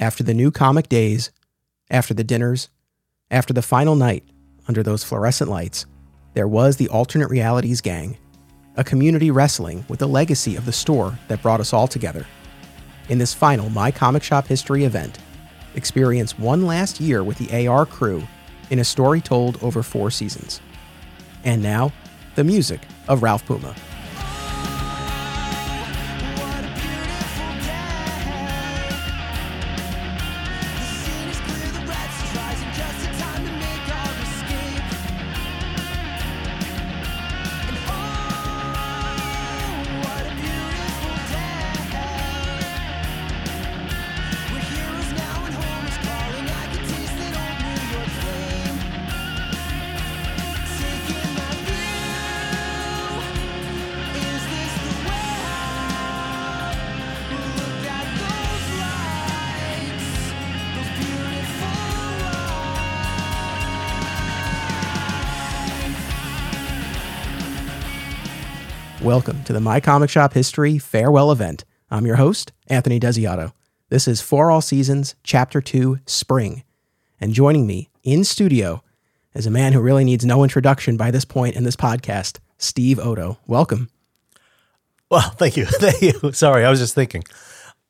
after the new comic days, after the dinners, after the final night under those fluorescent lights, there was the Alternate Realities Gang, a community wrestling with the legacy of the store that brought us all together. In this final My Comic Shop History event, experience one last year with the AR crew in a story told over 4 seasons. And now, the music of Ralph Puma. Welcome to the My Comic Shop History Farewell Event. I'm your host, Anthony Desiato. This is For All Seasons, Chapter 2, Spring. And joining me in studio is a man who really needs no introduction by this point in this podcast, Steve Oto. Welcome. Well, thank you. Sorry, I was just thinking.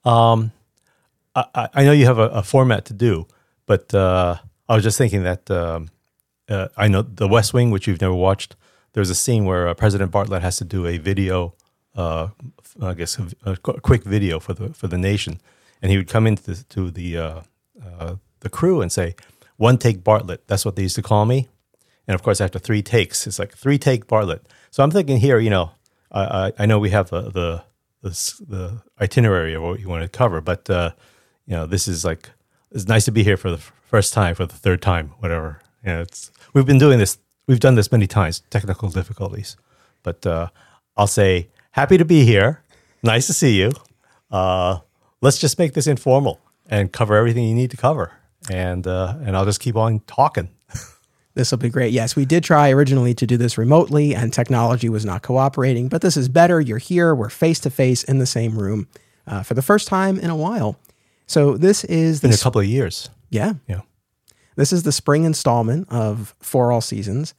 I know you have a format to do, but I was just thinking that I know The West Wing, which you've never watched. There's a scene where President Bartlet has to do a video, quick video for the nation, and he would come into the crew and say, "One take Bartlett." That's what they used to call me. And of course, after 3 takes, it's like 3-take Bartlett. So I'm thinking here, you know, I know we have the itinerary of what you want to cover, but you know, this is like it's nice to be here for the first time, for the third time, whatever. You know, we've been doing this. We've done this many times, technical difficulties. But I'll say, happy to be here. Nice to see you. Let's just make this informal and cover everything you need to cover. And I'll just keep on talking. This will be great. Yes, we did try originally to do this remotely, and technology was not cooperating. But this is better. You're here. We're face-to-face in the same room for the first time in a while. So this is... In a couple of years. Yeah. Yeah. This is the spring installment of For All Seasons.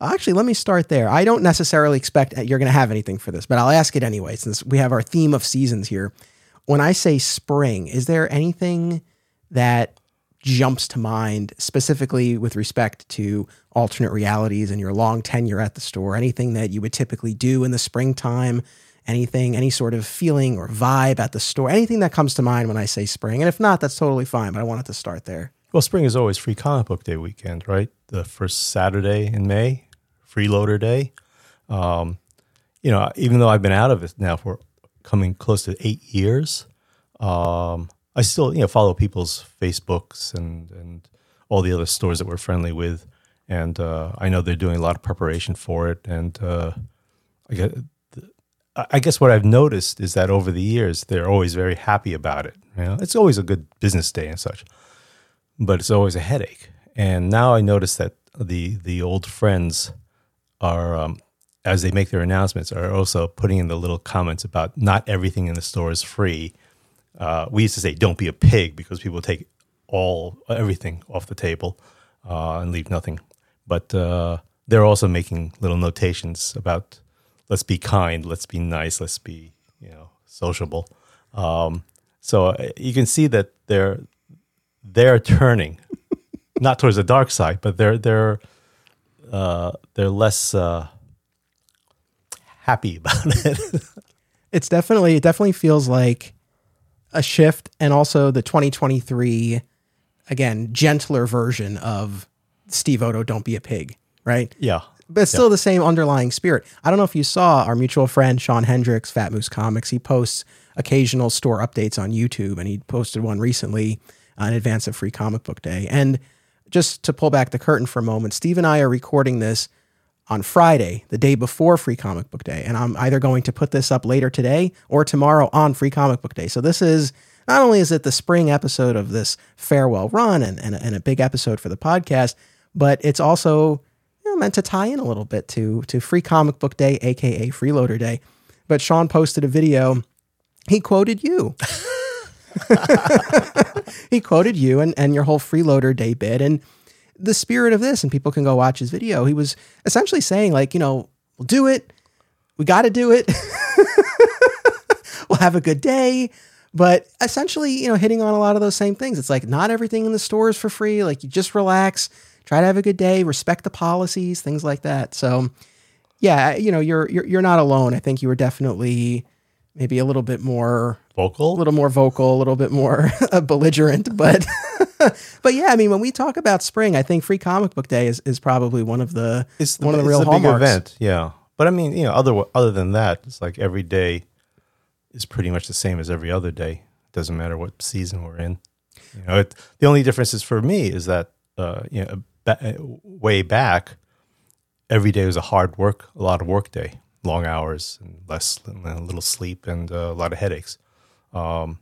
Actually, let me start there. I don't necessarily expect you're going to have anything for this, but I'll ask it anyway, since we have our theme of seasons here. When I say spring, is there anything that jumps to mind specifically with respect to alternate realities and your long tenure at the store? Anything that you would typically do in the springtime? Anything, any sort of feeling or vibe at the store? Anything that comes to mind when I say spring? And if not, that's totally fine, but I wanted to start there. Well, spring is always Free Comic Book Day weekend, right? The first Saturday in May, Freeloader Day. You know, even though I've been out of it now for coming close to 8 years, I still, you know, follow people's Facebooks and all the other stores that we're friendly with. And I know they're doing a lot of preparation for it. And I guess what I've noticed is that over the years, they're always very happy about it. You know, it's always a good business day and such. But it's always a headache. And now I notice that the old friends are, as they make their announcements, are also putting in the little comments about not everything in the store is free. We used to say, don't be a pig, because people take everything off the table and leave nothing. But they're also making little notations about, let's be kind, let's be nice, let's be, you know, sociable. So you can see that they're turning, not towards the dark side, but they're less happy about it. It definitely feels like a shift, and also the 2023 again gentler version of Steve Oto, don't be a pig, right? Yeah, but it's still the same underlying spirit. I don't know if you saw our mutual friend Sean Hendricks, Fat Moose Comics. He posts occasional store updates on YouTube, and he posted one recently in advance of Free Comic Book Day. And just to pull back the curtain for a moment, Steve and I are recording this on Friday, the day before Free Comic Book Day. And I'm either going to put this up later today or tomorrow on Free Comic Book Day. So this is, not only is it the spring episode of this farewell run and a big episode for the podcast, but it's also, you know, meant to tie in a little bit to Free Comic Book Day, aka Freeloader Day. But Sean posted a video. He quoted you. he quoted you and your whole freeloader day bit and the spirit of this, and people can go watch his video. He was essentially saying, like, you know, we'll do it. We got to do it. We'll have a good day. But essentially, you know, hitting on a lot of those same things. It's like not everything in the store is for free. Like, you just relax, try to have a good day, respect the policies, things like that. So yeah, you know, you're not alone. I think you were definitely maybe a little bit more vocal, a little bit more belligerent, but, but yeah, I mean, when we talk about spring, I think Free Comic Book Day is probably one of the real hallmarks. Big event, yeah. But I mean, you know, other than that, it's like every day is pretty much the same as every other day. It doesn't matter what season we're in. You know, the only difference is for me is that, you know, way back, every day was a lot of work day, long hours and a little sleep and a lot of headaches. I'm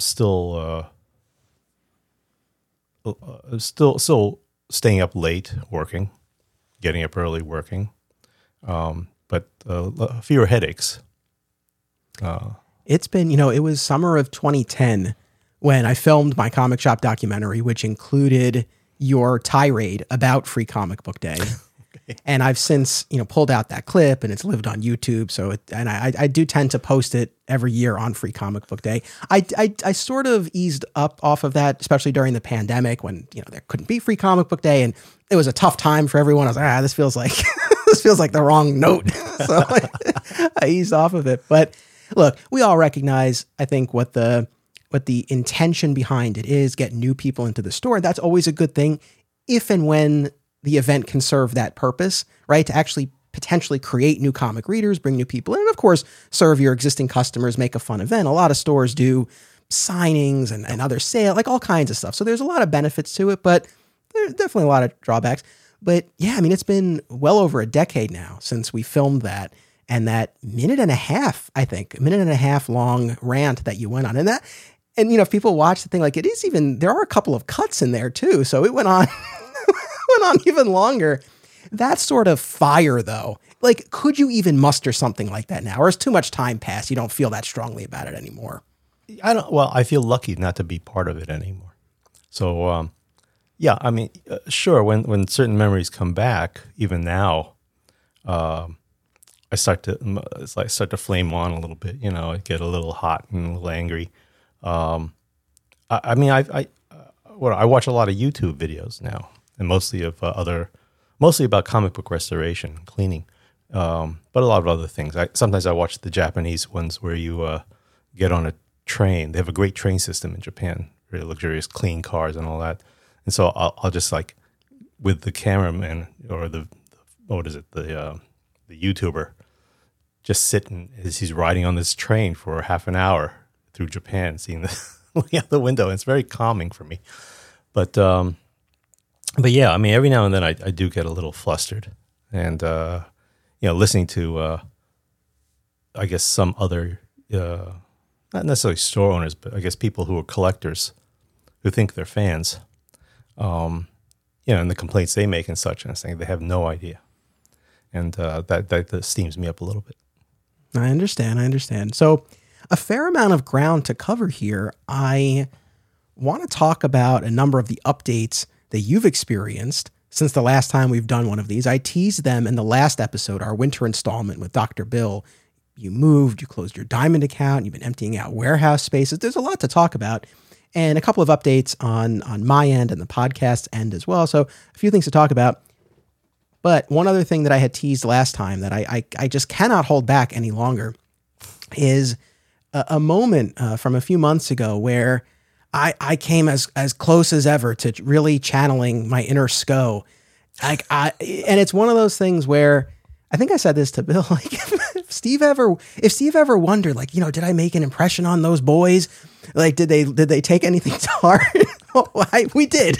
still staying up late, working, getting up early, working, but fewer headaches. It's been, you know, it was summer of 2010 when I filmed my comic shop documentary, which included your tirade about Free Comic Book Day. Okay. And I've since, you know, pulled out that clip and it's lived on YouTube. So, I do tend to post it every year on Free Comic Book Day. I sort of eased up off of that, especially during the pandemic when, you know, there couldn't be Free Comic Book Day and it was a tough time for everyone. I was like, this feels like the wrong note. So I eased off of it, but look, we all recognize, I think, what the intention behind it is, get new people into the store. That's always a good thing if and when the event can serve that purpose, right? To actually potentially create new comic readers, bring new people in, and of course, serve your existing customers, make a fun event. A lot of stores do signings and other sales, like all kinds of stuff. So there's a lot of benefits to it, but there's definitely a lot of drawbacks. But yeah, I mean, it's been well over a decade now since we filmed that. And that minute and a half long rant that you went on. And that, and you know, if people watch the thing, like it is even, there are a couple of cuts in there too. So it went on even longer. That sort of fire though, like, could you even muster something like that now? Or has too much time passed? You don't feel that strongly about it anymore. I feel lucky not to be part of it anymore. So, yeah, I mean, sure. When certain memories come back, even now, I start to flame on a little bit, you know, I get a little hot and a little angry. I watch a lot of YouTube videos now, and mostly about comic book restoration, cleaning, but a lot of other things. Sometimes I watch the Japanese ones where you get on a train. They have a great train system in Japan, really luxurious, clean cars and all that. And so I'll just like with the cameraman or the YouTuber, just sitting as he's riding on this train for half an hour through Japan, looking out the window. It's very calming for me. But yeah, I mean, every now and then I do get a little flustered and, you know, listening to, I guess some other, not necessarily store owners, but I guess people who are collectors who think they're fans, you know, and the complaints they make and such, and I'm saying they have no idea. And that steams me up a little bit. I understand. So a fair amount of ground to cover here. I want to talk about a number of the updates that you've experienced since the last time we've done one of these. I teased them in the last episode, our winter installment with Dr. Bill. You moved, you closed your Diamond account, you've been emptying out warehouse spaces. There's a lot to talk about. And a couple of updates on my end and the podcast's end as well. So a few things to talk about. But one other thing that I had teased last time that I just cannot hold back any longer is a moment from a few months ago where I came as close as ever to really channeling my inner SCO. And it's one of those things where I think I said this to Bill, like if Steve ever wondered, like, you know, did I make an impression on those boys? Like, did they take anything to heart? We did.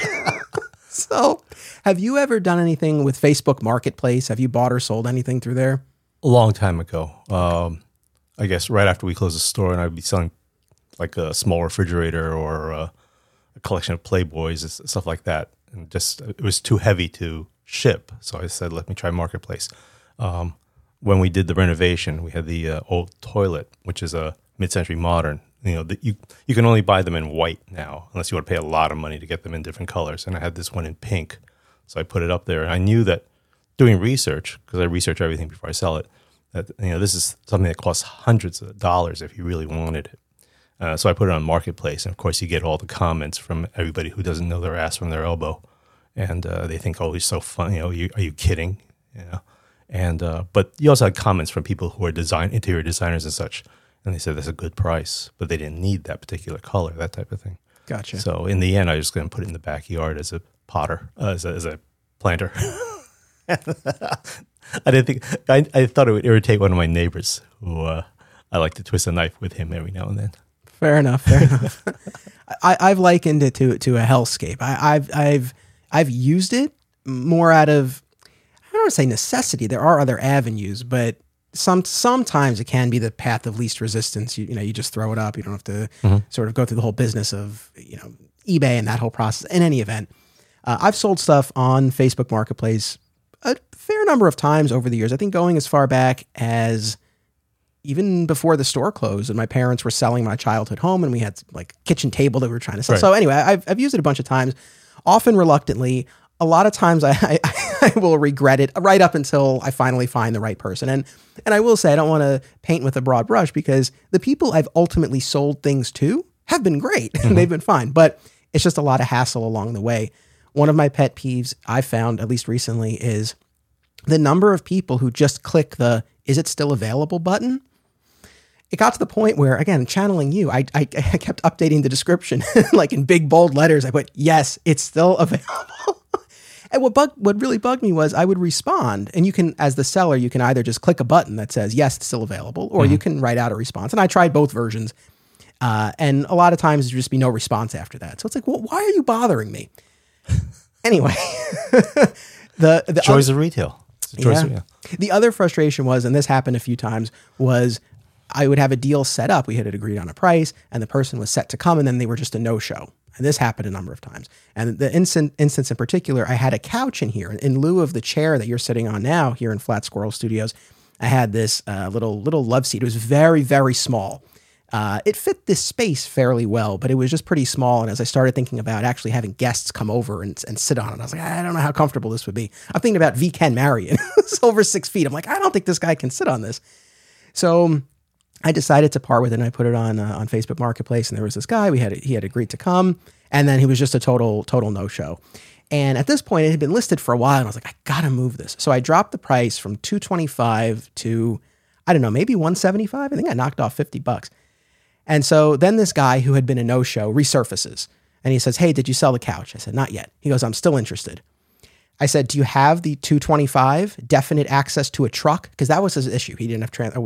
So have you ever done anything with Facebook Marketplace? Have you bought or sold anything through there? A long time ago. I guess right after we closed the store, and I'd be selling like a small refrigerator or a collection of Playboys and stuff like that. And just, it was too heavy to ship. So I said, let me try Marketplace. When we did the renovation, we had the old toilet, which is a mid-century modern you know, that you can only buy them in white now unless you want to pay a lot of money to get them in different colors. And I had this one in pink, so I put it up there. And I knew that doing research, because I research everything before I sell it, that, you know, this is something that costs hundreds of dollars if you really wanted it. So I put it on Marketplace, and of course you get all the comments from everybody who doesn't know their ass from their elbow, and they think, "Oh, he's so funny. You know, are you kidding?" You know, and but you also had comments from people who are interior designers and such, and they said that's a good price, but they didn't need that particular color, that type of thing. Gotcha. So in the end, I was just going to put it in the backyard as a potter, as a planter. I didn't think I thought it would irritate one of my neighbors who I like to twist a knife with him every now and then. Fair enough. I've likened it to a hellscape. I've used it more out of, I don't want to say necessity. There are other avenues, but sometimes it can be the path of least resistance. You know, you just throw it up. You don't have to sort of go through the whole business of, you know, eBay and that whole process. In any event, I've sold stuff on Facebook Marketplace a fair number of times over the years. I think going as far back as even before the store closed, and my parents were selling my childhood home, and we had like kitchen table that we were trying to sell. Right. So anyway, I've used it a bunch of times, often reluctantly. A lot of times I will regret it right up until I finally find the right person. And I will say, I don't want to paint with a broad brush, because the people I've ultimately sold things to have been great. They've been fine, but it's just a lot of hassle along the way. One of my pet peeves I found, at least recently, is the number of people who just click the, "Is it still available?" button. It got to the point where, again, channeling you, I kept updating the description, like in big bold letters. I put, "Yes, it's still available." And what really bugged me was I would respond, and you can, as the seller, you can either just click a button that says, "Yes, it's still available," or you can write out a response. And I tried both versions. And a lot of times there'd just be no response after that. So it's like, well, why are you bothering me? Anyway, the joys of retail. The other frustration was, and this happened a few times, was I would have a deal set up. We had agreed on a price, and the person was set to come, and then they were just a no-show. And this happened a number of times. And the instance in particular, I had a couch in here. In lieu of the chair that you're sitting on now here in Flat Squirrel Studios, I had this little love seat. It was very, very small. It fit this space fairly well, but it was just pretty small. And as I started thinking about actually having guests come over and sit on it, I was like, I don't know how comfortable this would be. I'm thinking about V. Ken Marion. It's over 6 feet. I'm like, I don't think this guy can sit on this. So I decided to part with it, and I put it on Facebook Marketplace, and there was this guy. He had agreed to come, and then he was just a total no-show. And at this point, it had been listed for a while, and I was like, I gotta move this. So I dropped the price from $225 to, I don't know, maybe $175. I think I knocked off $50. And so then this guy who had been a no-show resurfaces, and he says, "Hey, did you sell the couch?" I said, "Not yet." He goes, "I'm still interested." I said, "Do you have the 225 definite access to a truck?" Because that was his issue. He didn't have a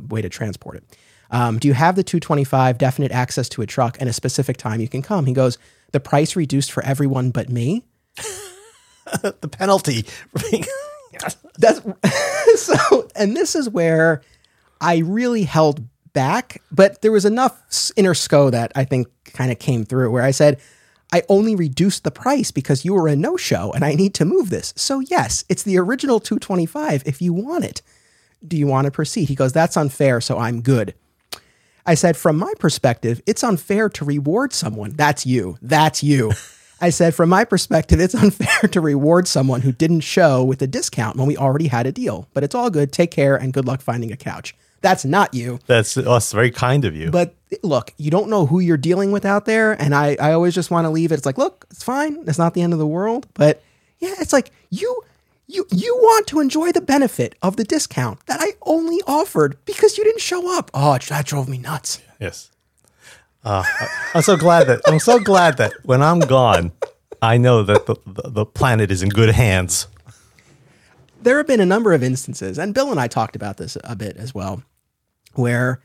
way to transport it. "Do you have the 225 definite access to a truck and a specific time you can come?" He goes, "The price reduced for everyone but me." The penalty. So, and this is where I really held back, but there was enough inner SCO that I think kind of came through where I said, "I only reduced the price because you were a no-show and I need to move this. So yes, it's the original 225 if you want it. Do you want to proceed?" He goes, "That's unfair, so I'm good." I said, "From my perspective, it's unfair to reward someone." That's you. I said, "From my perspective, it's unfair to reward someone who didn't show with a discount when we already had a deal. But it's all good. Take care and good luck finding a couch." That's not you. That's very kind of you. But look, you don't know who you're dealing with out there. And I always just want to leave it. It's like, look, it's fine. It's not the end of the world. But yeah, it's like you want to enjoy the benefit of the discount that I only offered because you didn't show up. Oh, that drove me nuts. Yes. I'm so glad that when I'm gone, I know that the planet is in good hands. There have been a number of instances, and Bill and I talked about this a bit as well, where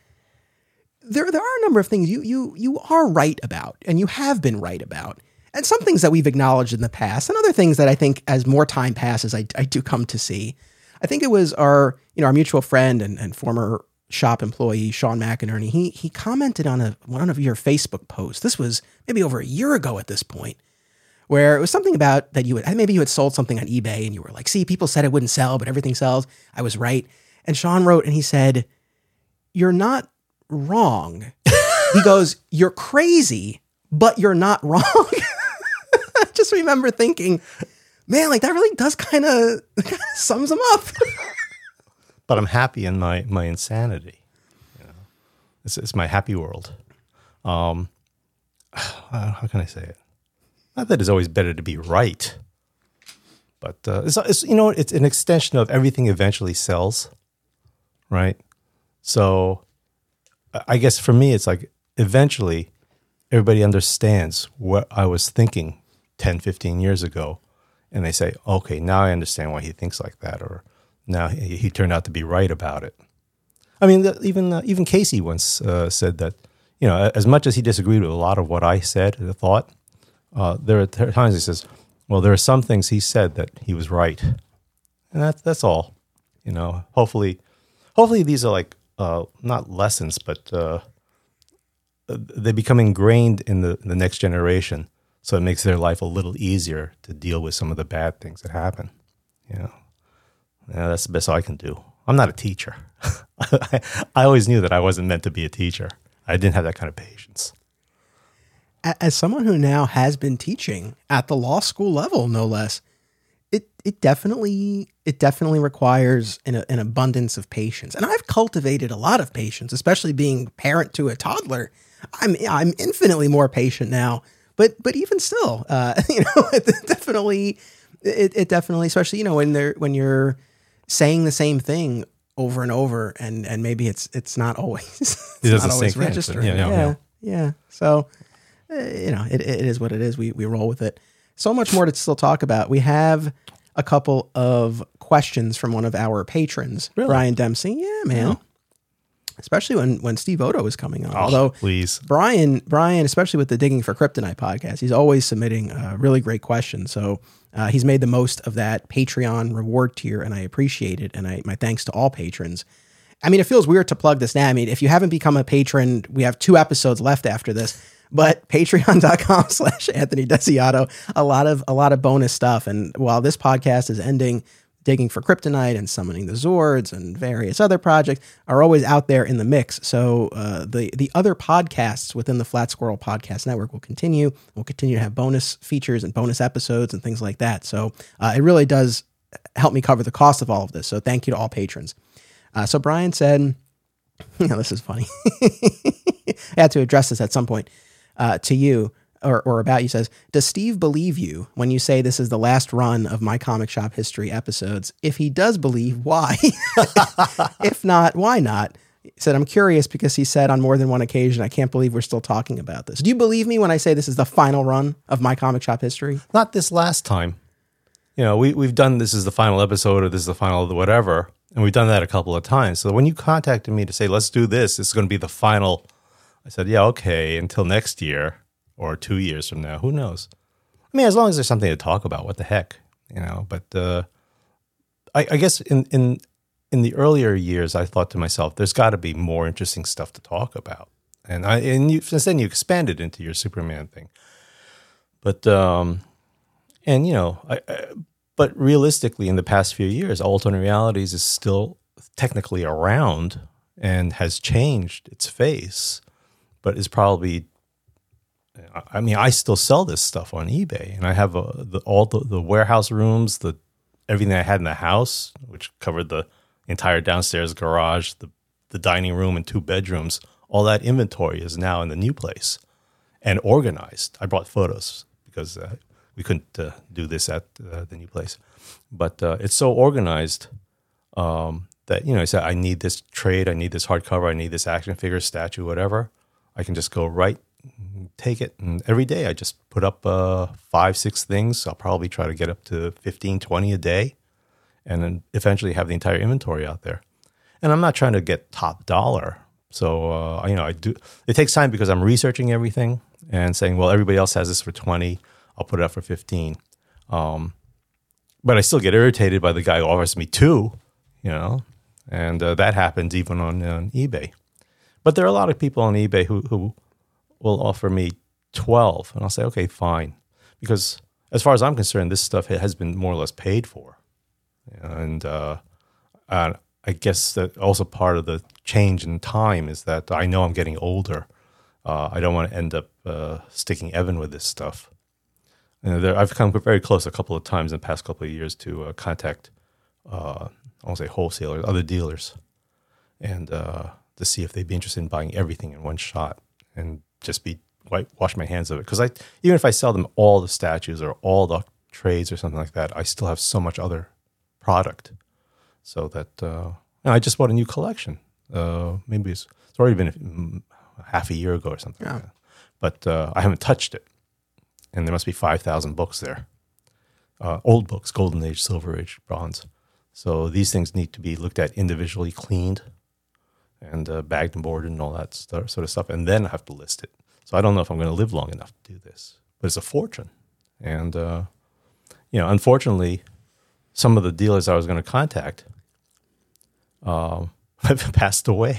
there are a number of things you are right about, and you have been right about, and some things that we've acknowledged in the past, and other things that I think as more time passes, I do come to see. I think it was our mutual friend and former shop employee, Sean McInerney. He commented on one of your Facebook posts. This was maybe over a year ago at this point, where it was something about that maybe you had sold something on eBay and you were like, "See, people said it wouldn't sell, but everything sells. I was right." And Sean wrote, and he said, "You're not wrong." He goes, "You're crazy, but you're not wrong." I just remember thinking, man, like that really does kind of sums him up. But I'm happy in my insanity. You know, it's my happy world. How can I say it? Not that it's always better to be right, but it's you know, it's an extension of everything eventually sells, right? So I guess for me, it's like eventually everybody understands what I was thinking 10, 15 years ago. And they say, okay, now I understand why he thinks like that. Or now he turned out to be right about it. I mean, even Casey once said that, you know, as much as he disagreed with a lot of what I said and thought, there are times he says, well, there are some things he said that he was right. And that's all, you know. Hopefully these are like, not lessons, but they become ingrained in the next generation. So it makes their life a little easier to deal with some of the bad things that happen. You know, yeah, that's the best I can do. I'm not a teacher. I always knew that I wasn't meant to be a teacher. I didn't have that kind of patience. As someone who now has been teaching at the law school level, no less, it definitely requires an abundance of patience. And I've cultivated a lot of patience, especially being parent to a toddler. I'm infinitely more patient now. But even still, you know, it definitely, especially, you know, when you're saying the same thing over and over, and maybe it's not always, it's not always registering. Yeah. So, you know, it is what it is. We roll with it. So much more to still talk about. We have a couple of questions from one of our patrons, really? Brian Dempsey. Yeah, man. Yeah. Especially when Steve Oto is coming on. Although, please. Brian, especially with the Digging for Kryptonite podcast, he's always submitting really great questions. So he's made the most of that Patreon reward tier, and I appreciate it. And my thanks to all patrons. I mean, it feels weird to plug this now. I mean, if you haven't become a patron, we have 2 episodes left after this. But patreon.com/Anthony Desiato, a lot of bonus stuff. And while this podcast is ending, Digging for Kryptonite and Summoning the Zords and various other projects are always out there in the mix. So the other podcasts within the Flat Squirrel Podcast Network will continue. We'll continue to have bonus features and bonus episodes and things like that. So it really does help me cover the cost of all of this. So thank you to all patrons. So Brian said, you know, this is funny. I had to address this at some point to you. Or about you, says, does Steve believe you when you say this is the last run of my comic shop history episodes? If he does believe, why? If not, why not? He said, I'm curious because he said on more than one occasion, I can't believe we're still talking about this. Do you believe me when I say this is the final run of my comic shop history? Not this last time. You know, we've done this is the final episode or this is the final whatever. And we've done that a couple of times. So when you contacted me to say, let's do this, it's going to be the final. I said, yeah, okay, until next year. Or 2 years from now, who knows? I mean, as long as there's something to talk about, what the heck, you know? But I guess in the earlier years, I thought to myself, there's got to be more interesting stuff to talk about. And since then you expanded into your Superman thing. But and you know, but realistically, in the past few years, Alternate Realities is still technically around and has changed its face, but is probably. I mean, I still sell this stuff on eBay, and I have all the warehouse rooms, the everything I had in the house, which covered the entire downstairs garage, the dining room, and 2 bedrooms. All that inventory is now in the new place and organized. I brought photos because we couldn't do this at the new place, but it's so organized that you know, I said I need this trade, I need this hardcover, I need this action figure, statue, whatever. I can just go right. Take it, and every day I just put up 5-6 things. I'll probably try to get up to 15-20 a day, and then eventually have the entire inventory out there. And I'm not trying to get top dollar, so you know, I do. It takes time because I'm researching everything and saying, well, everybody else has this for 20, I'll put it up for 15. But I still get irritated by the guy who offers me 2, you know, and that happens even on eBay. But there are a lot of people on eBay who will offer me 12, and I'll say, okay, fine. Because as far as I'm concerned, this stuff has been more or less paid for. And I guess that also part of the change in time is that I know I'm getting older. I don't want to end up sticking Evan with this stuff. I've come very close a couple of times in the past couple of years to contact, I won't say wholesalers, other dealers, and to see if they'd be interested in buying everything in one shot and just wash my hands of it. Because even if I sell them all the statues or all the trades or something like that, I still have so much other product. So that I just bought a new collection. Maybe it's already been half a year ago or something like that. But I haven't touched it. And there must be 5,000 books there. Old books, Golden Age, Silver Age, Bronze. So these things need to be looked at individually, cleaned, and bagged and boarded and all that sort of stuff. And then I have to list it. So I don't know if I'm going to live long enough to do this. But it's a fortune. And, unfortunately, some of the dealers I was going to contact have passed away.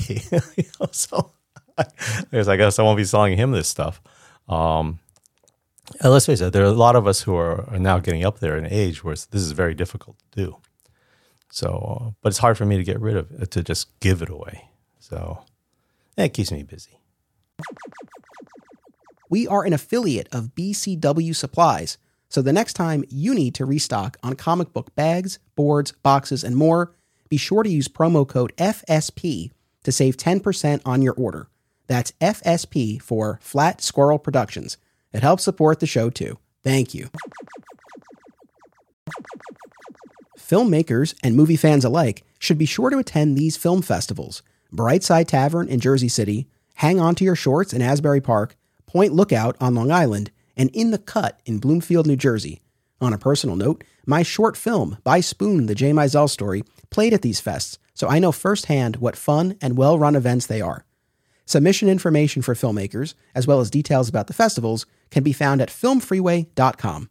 So I guess I won't be selling him this stuff. Let's face it, there are a lot of us who are now getting up there in age where this is very difficult to do. So, but it's hard for me to get rid of it, to just give it away. So, it keeps me busy. We are an affiliate of BCW Supplies, so the next time you need to restock on comic book bags, boards, boxes, and more, be sure to use promo code FSP to save 10% on your order. That's FSP for Flat Squirrel Productions. It helps support the show, too. Thank you. Filmmakers and movie fans alike should be sure to attend these film festivals: Brightside Tavern in Jersey City, Hang On to Your Shorts in Asbury Park, Point Lookout on Long Island, and In the Cut in Bloomfield, New Jersey. On a personal note, my short film, By Spoon, The J. Mizell Story, played at these fests, so I know firsthand what fun and well-run events they are. Submission information for filmmakers, as well as details about the festivals, can be found at filmfreeway.com.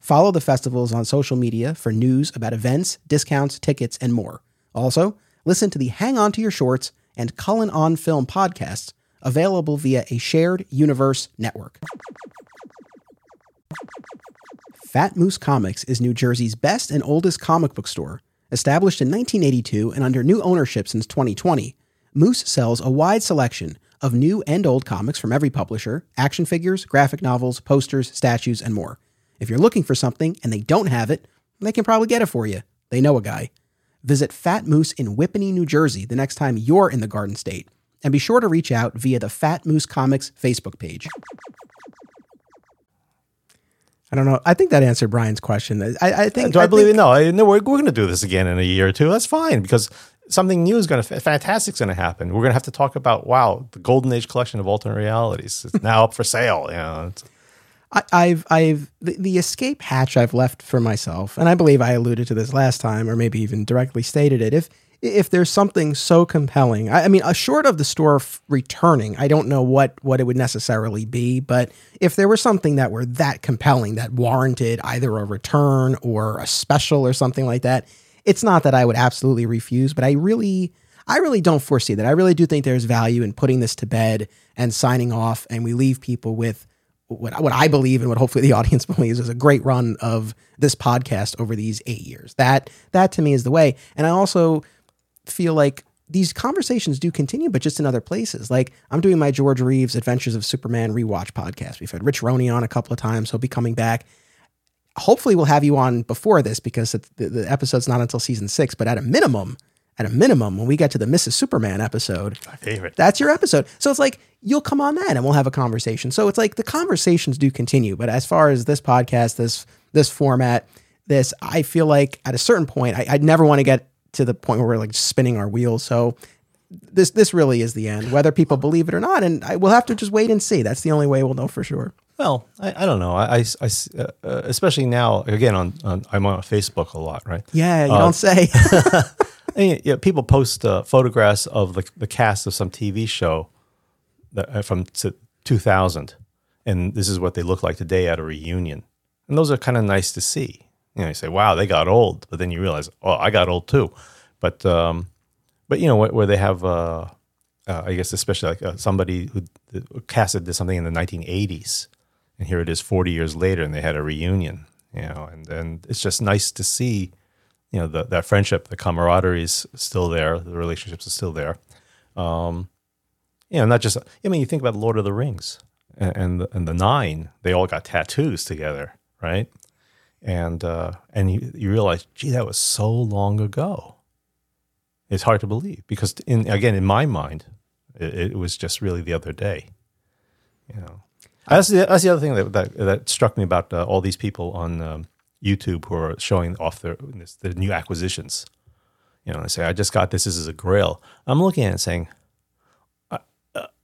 Follow the festivals on social media for news about events, discounts, tickets, and more. Also, listen to the Hang On to Your Shorts and Cullen on Film podcasts, available via a shared universe network. Fat Moose Comics is New Jersey's best and oldest comic book store. Established in 1982 and under new ownership since 2020, Moose sells a wide selection of new and old comics from every publisher, action figures, graphic novels, posters, statues, and more. If you're looking for something and they don't have it, they can probably get it for you. They know a guy. Visit Fat Moose in Whippany, New Jersey the next time you're in the Garden State, and be sure to reach out via the Fat Moose Comics Facebook page. I don't know. I think that answered Brian's question. I believe it? No, we're going to do this again in a year or two. That's fine, because something new is going to, fantastic's going to happen. We're going to have to talk about, the Golden Age collection of alternate realities. It's now up for sale. The escape hatch I've left for myself, and I believe I alluded to this last time, or maybe even directly stated it. If there's something so compelling, short of the store returning, I don't know what it would necessarily be, but if there was something that were that compelling that warranted either a return or a special or something like that, it's not that I would absolutely refuse, but I really don't foresee that. I really do think there's value in putting this to bed and signing off, and we leave people with what I believe and what hopefully the audience believes is a great run of this podcast over these 8 years. That to me is the way. And I also feel like these conversations do continue, but just in other places. Like, I'm doing my George Reeves Adventures of Superman rewatch podcast. We've had Rich Roney on a couple of times. He'll be coming back. Hopefully we'll have you on before this, because the episode's not until season 6, but at a minimum, when we get to the Mrs. Superman episode, my favorite, that's your episode. So it's like, you'll come on that and we'll have a conversation. So it's like the conversations do continue. But as far as this podcast, this format, I feel like at a certain point, I'd never want to get to the point where we're like spinning our wheels. So this really is the end, whether people believe it or not. And we'll have to just wait and see. That's the only way we'll know for sure. Well, I don't know. I especially now, again, I'm on Facebook a lot, right? Yeah, you don't say. People post photographs of the cast of some TV show from 2000, and this is what they look like today at a reunion. And those are kind of nice to see. You say, wow, they got old, but then you realize, oh, I got old too. But where they have, I guess, especially like somebody who casted something in the 1980s, and here it is 40 years later, and they had a reunion, and it's just nice to see, that friendship, the camaraderie is still there, the relationships are still there. you know, not just, I mean, you think about Lord of the Rings and the Nine, they all got tattoos together, right? And you realize, gee, that was so long ago. It's hard to believe because, in my mind, it was just really the other day. You know, that's the other thing that struck me about all these people on YouTube who are showing off their new acquisitions. You know, they say, "I just got this. This is a grail." I'm looking at it and saying,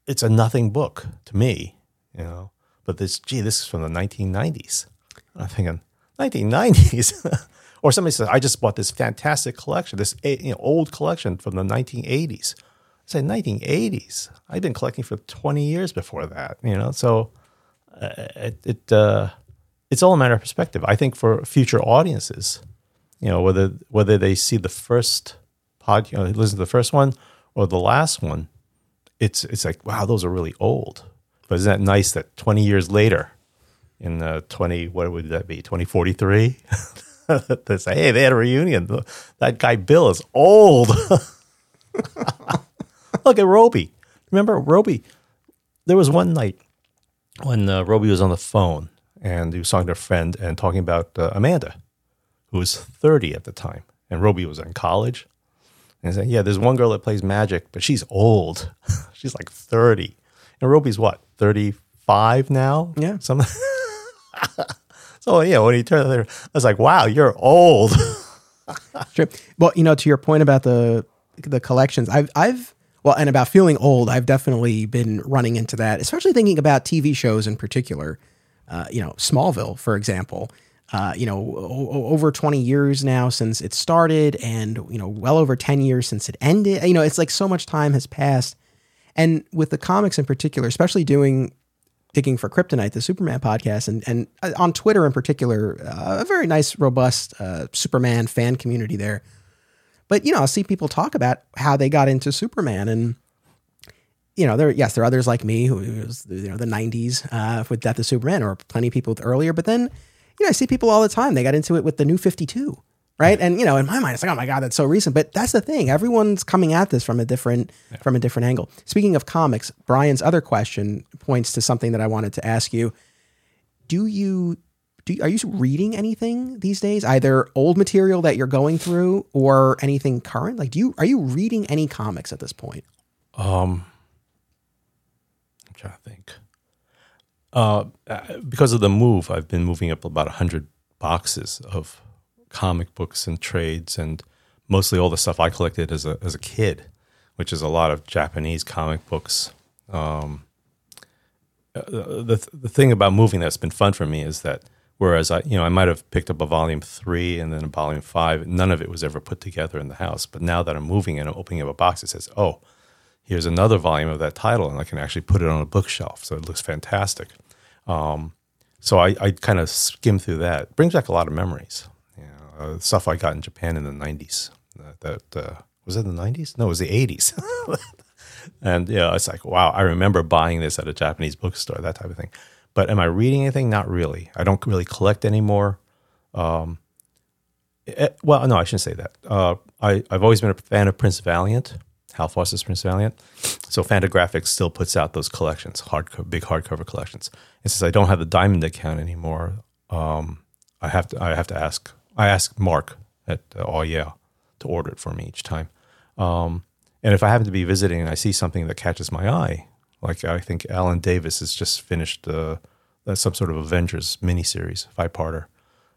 "It's a nothing book to me." You know, but this is from the 1990s. And I'm thinking 1990s. Or somebody says, "I just bought this fantastic collection, this old collection from the 1980s." I say, 1980s? I've been collecting for 20 years before that, you know? So it's all a matter of perspective. I think for future audiences, you know, whether they see the first pod, you know, listen to the first one or the last one, it's like, wow, those are really old. But isn't that nice that 20 years later, in 2043? They say, hey, they had a reunion. That guy Bill is old. Look at Roby. Remember Roby? There was one night when Roby was on the phone and he was talking to a friend and talking about Amanda, who was 30 at the time. And Roby was in college. And he said, yeah, there's one girl that plays magic, but she's old. She's like 30. And Roby's what, 35 now? Yeah. Something. So, yeah, when he turned there, I was like, wow, you're old. Sure. Well, you know, to your point about the collections, and about feeling old, I've definitely been running into that, especially thinking about TV shows in particular. You know, Smallville, for example, you know, over 20 years now since it started and, you know, well over 10 years since it ended. You know, it's like so much time has passed. And with the comics in particular, especially doing Digging for Kryptonite, the Superman podcast, and on Twitter in particular, a very nice, robust Superman fan community there. But, you know, I'll see people talk about how they got into Superman. And, you know, there are others like me who was, you know, the 90s with Death of Superman, or plenty of people with earlier. But then, you know, I see people all the time. They got into it with the New 52, right? Yeah. And, you know, in my mind, it's like, oh, my God, that's so recent. But that's the thing. Everyone's coming at this from a different angle. Speaking of comics, Brian's other question points to something that I wanted to ask you. Are you reading anything these days, either old material that you're going through or anything current? Like, are you reading any comics at this point? I'm trying to think. Because of the move, I've been moving up about 100 boxes of comic books and trades, and mostly all the stuff I collected as a kid, which is a lot of Japanese comic books. The thing about moving that's been fun for me is that whereas I might have picked up a volume 3 and then a volume 5, none of it was ever put together in the house. But now that I'm moving and I'm opening up a box, it says, oh, here's another volume of that title, and I can actually put it on a bookshelf, so it looks fantastic. So I kind of skim through that. It brings back a lot of memories. Stuff I got in Japan in the 90s. Was it the 90s? No, it was the 80s. And yeah, it's like, wow, I remember buying this at a Japanese bookstore, that type of thing. But am I reading anything? Not really. I don't really collect anymore. Well, no, I shouldn't say that. I've always been a fan of Prince Valiant, Hal Foster's Prince Valiant. So Fantagraphics still puts out those collections, big hardcover collections. And since I don't have the Diamond account anymore, I have to ask. I ask Mark at Aw Yeah to order it for me each time. And if I happen to be visiting and I see something that catches my eye, like I think Alan Davis has just finished some sort of Avengers miniseries, 5-parter,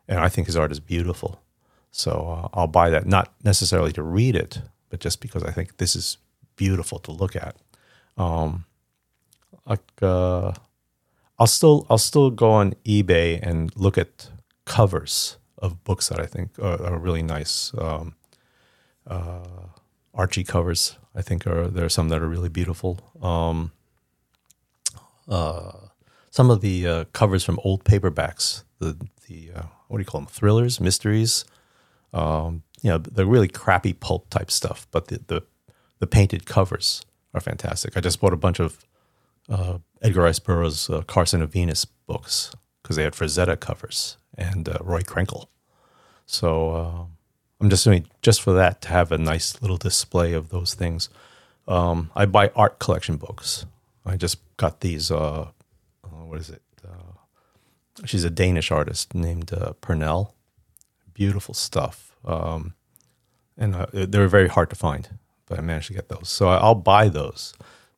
and I think his art is beautiful. So I'll buy that, not necessarily to read it, but just because I think this is beautiful to look at. I'll still go on eBay and look at covers of books that I think are really nice. Archie covers, I think, there are some that are really beautiful. Some of the covers from old paperbacks, the what do you call them? Thrillers, mysteries. You know, the really crappy pulp type stuff, but the painted covers are fantastic. I just bought a bunch of Edgar Rice Burroughs' Carson of Venus books because they had Frazetta covers and Roy Krenkel. So I'm just doing just for that to have a nice little display of those things. I buy art collection books. I just got these, what is it? She's a Danish artist named Pernell. Beautiful stuff. And they were very hard to find, but I managed to get those. So I'll buy those.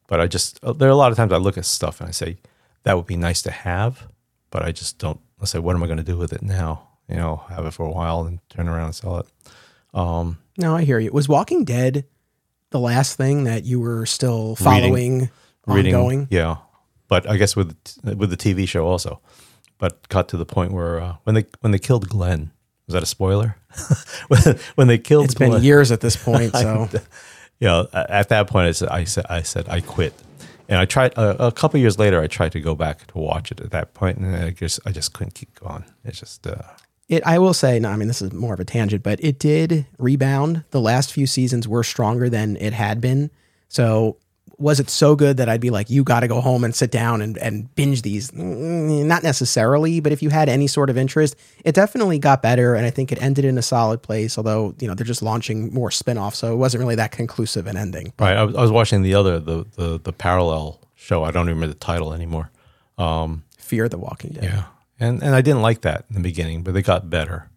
But I just, there are a lot of times I look at stuff and I say, that would be nice to have, but I just don't. I say, what am I going to do with it now? You know, have it for a while and turn around and sell it. No, I hear you. Was Walking Dead the last thing that you were still following, ongoing? Yeah, but I guess with the TV show also. But got to the point where when they killed Glenn, was that a spoiler? When they killed, it's Glenn, been years at this point. So, you know, at that point, I said I quit, and I tried a couple of years later. I tried to go back to watch it at that point, and I just couldn't keep going. It's just I will say, no, I mean, this is more of a tangent, but it did rebound. The last few seasons were stronger than it had been. So was it so good that I'd be like, you got to go home and sit down and binge these? Not necessarily, but if you had any sort of interest, it definitely got better. And I think it ended in a solid place, although, you know, they're just launching more spinoffs. So it wasn't really that conclusive an ending. Right. I was watching the parallel show. I don't even remember the title anymore. Fear the Walking Dead. Yeah. And I didn't like that in the beginning, but they got better.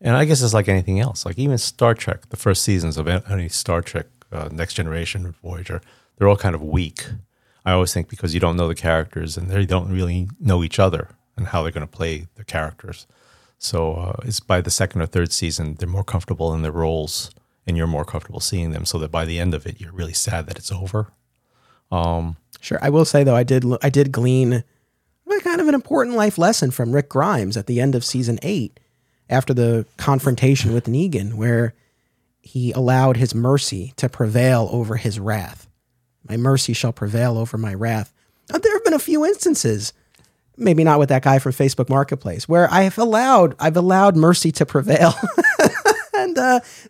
And I guess it's like anything else. Like even Star Trek, the first seasons of any Star Trek, Next Generation, Voyager, they're all kind of weak. I always think because you don't know the characters and they don't really know each other and how they're going to play the characters. So it's by the second or third season, they're more comfortable in their roles and you're more comfortable seeing them so that by the end of it, you're really sad that it's over. Sure. I will say, though, I did glean kind of an important life lesson from Rick Grimes at the end of season 8 after the confrontation with Negan, where he allowed his mercy to prevail over his wrath. My mercy shall prevail over my wrath. Now, there have been a few instances, maybe not with that guy from Facebook Marketplace, where I've allowed mercy to prevail. And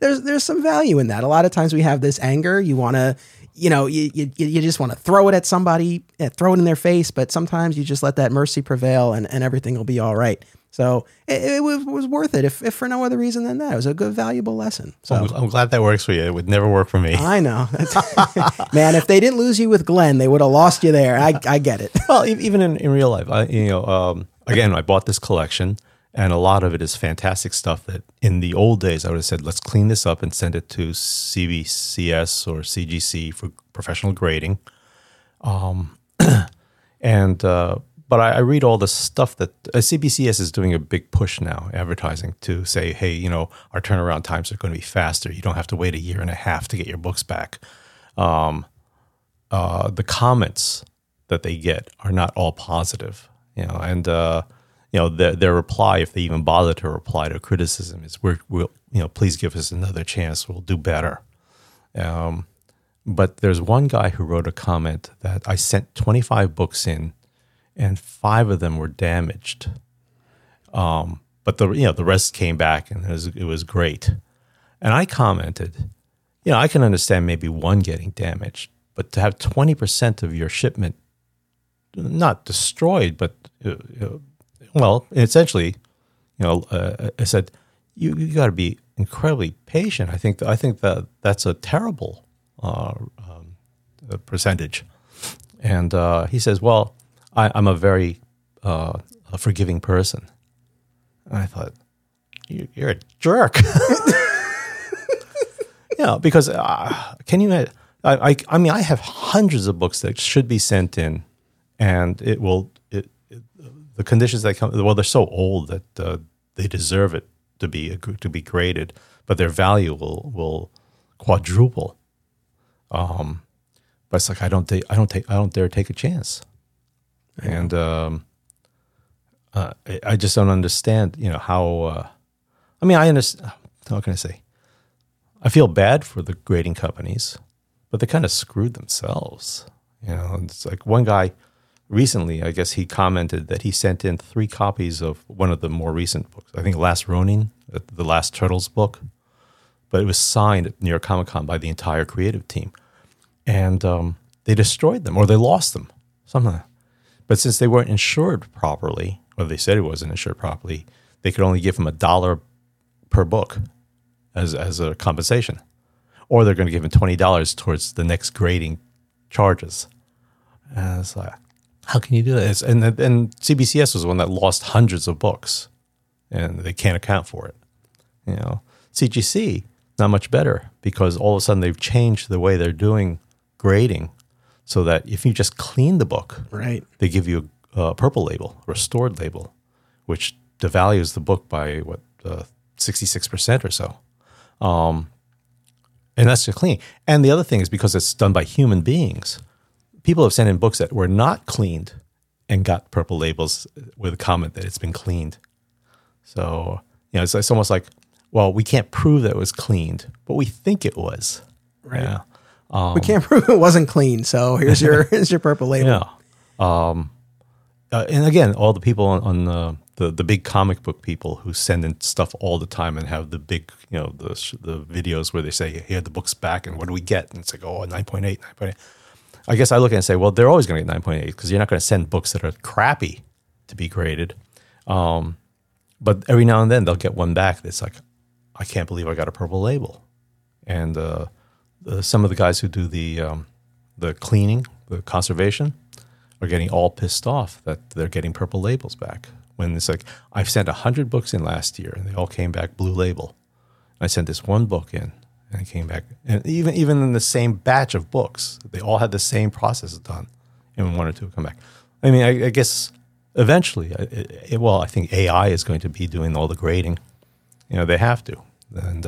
there's some value in that. A lot of times we have this anger. You want to, you know, you just want to throw it at somebody, throw it in their face. But sometimes you just let that mercy prevail and everything will be all right. So it was worth it, if for no other reason than that. It was a good, valuable lesson. So I'm glad that works for you. It would never work for me. I know. Man, if they didn't lose you with Glenn, they would have lost you there. I get it. Well, even in real life, again, I bought this collection. And a lot of it is fantastic stuff that in the old days I would have said, let's clean this up and send it to CBCS or CGC for professional grading. But I read all the stuff that CBCS is doing a big push now, advertising to say, hey, you know, our turnaround times are going to be faster. You don't have to wait a year and a half to get your books back. The comments that they get are not all positive, you know, and you know, their reply, if they even bother to reply to criticism, is we'll, you know, please give us another chance. We'll do better. But there's one guy who wrote a comment that I sent 25 books in, and 5 of them were damaged. But the rest came back, and it was great. And I commented, you know, I can understand maybe one getting damaged, but to have 20% of your shipment not destroyed, but well, essentially, you know, I said, you got to be incredibly patient. I think that that's a terrible percentage. And he says, well, I'm a very forgiving person. And I thought, you're a jerk. Yeah, because can you? I mean, I have hundreds of books that should be sent in, and it will. The conditions that come, well, they're so old that they deserve it to be graded, but their value will quadruple. But it's like I don't dare take a chance, and I just don't understand. You know how? I mean, I understand. How can I say? I feel bad for the grading companies, but they kind of screwed themselves. You know, and it's like one guy. Recently, I guess he commented that he sent in 3 copies of one of the more recent books. I think Last Ronin, the Last Turtles book. But it was signed at New York Comic Con by the entire creative team. And they destroyed them, or they lost them. Something. But since they weren't insured properly, or they said it wasn't insured properly, they could only give him $1 per book as a compensation. or they're going to give him $20 towards the next grading charges. And it's like, how can you do that? And CBCS was the one that lost hundreds of books, and they can't account for it. You know, CGC, not much better, because all of a sudden they've changed the way they're doing grading so that if you just clean the book, right, they give you a purple label, restored label, which devalues the book by, 66% or so. And that's just clean. And the other thing is because it's done by human beings, people have sent in books that were not cleaned and got purple labels with a comment that it's been cleaned. So, you know, it's almost like, well, we can't prove that it was cleaned, but we think it was. Right. Yeah. We can't prove it wasn't clean, so here's your here's your purple label. Yeah. And again, all the people on the big comic book people who send in stuff all the time and have the big, you know, the videos where they say, here, the book's back, and what do we get? And it's like, oh, 9.8, 9.8. I guess I look at it and say, well, they're always going to get 9.8 because you're not going to send books that are crappy to be graded. But every now and then they'll get one back that's like, I can't believe I got a purple label. And some of the guys who do the cleaning, the conservation, are getting all pissed off that they're getting purple labels back. When it's like, I've sent 100 books in last year and they all came back blue label. I sent this one book in. And it came back, and even in the same batch of books, they all had the same process done, and one or two come back. I mean, I guess eventually, I think AI is going to be doing all the grading. You know, they have to, and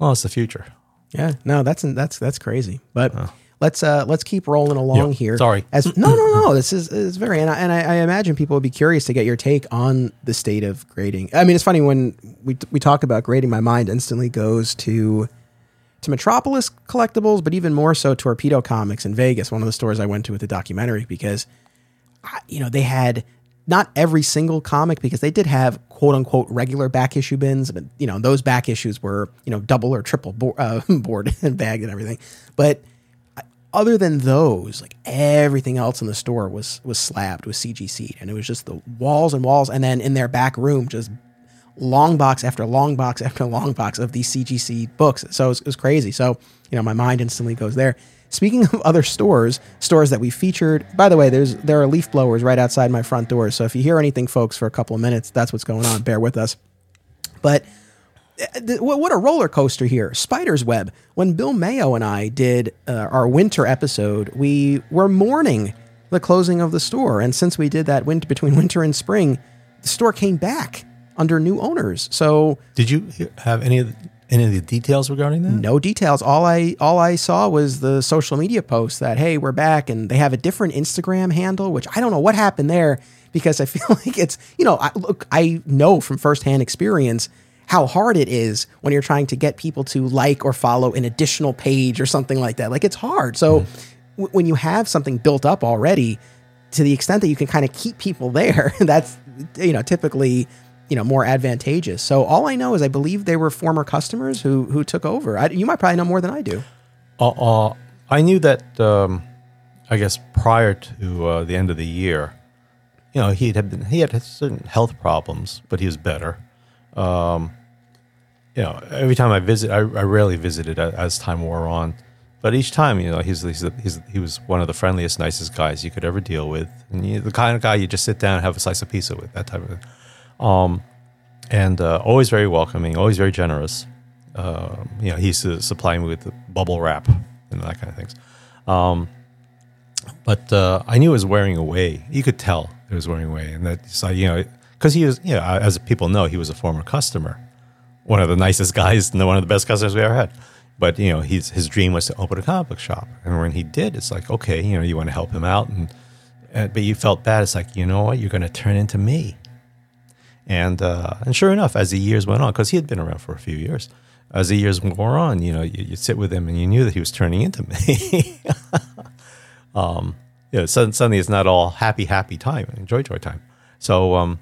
it's the future. Yeah, no, that's crazy. But let's keep rolling along here. Sorry, this is very, and I imagine people would be curious to get your take on the state of grading. I mean, it's funny when we talk about grading, my mind instantly goes to Metropolis Collectibles, but even more so Torpedo Comics in Vegas, one of the stores I went to with the documentary, because they had not every single comic, because they did have quote unquote regular back issue bins, but those back issues were double or triple board and bagged and everything, but. Other than those, like everything else in the store was slabbed, was CGC'd, and it was just the walls and walls, and then in their back room, just long box after long box after long box of these CGC books. So it was crazy. So, my mind instantly goes there. Speaking of other stores that we featured, by the way, there are leaf blowers right outside my front door. So if you hear anything, folks, for a couple of minutes, that's what's going on. Bear with us. But what a roller coaster here. Spider's Web. When Bill Mayo and I did our winter episode, we were mourning the closing of the store. And since we did that between winter and spring, the store came back under new owners. So did you have any of the details regarding that? No details. All I saw was the social media post that, hey, we're back. And they have a different Instagram handle, which I don't know what happened there, because I feel like it's, I know from firsthand experience how hard it is when you're trying to get people to like or follow an additional page or something like that. Like, it's hard. So when you have something built up already, to the extent that you can kind of keep people there, that's, typically, more advantageous. So all I know is I believe they were former customers who took over. You might probably know more than I do. I knew that, I guess prior to the end of the year, he had certain health problems, but he was better. Every time I visit, I rarely visited as time wore on, but each time, he was one of the friendliest, nicest guys you could ever deal with. And the kind of guy you just sit down and have a slice of pizza with, that type of thing. And always very welcoming, always very generous. He used to supply me with the bubble wrap and that kind of things. But I knew it was wearing away. You could tell it was wearing away, and that's like, because he was, as people know, he was a former customer, one of the nicest guys, and one of the best customers we ever had. But his dream was to open a comic book shop, and when he did, it's like, okay, you want to help him out, and but you felt bad. It's like, you know what, you're going to turn into me, and sure enough, as the years went on, because he had been around for a few years, as the years wore on, you'd sit with him, and you knew that he was turning into me. Suddenly it's not all happy time, joy time. So.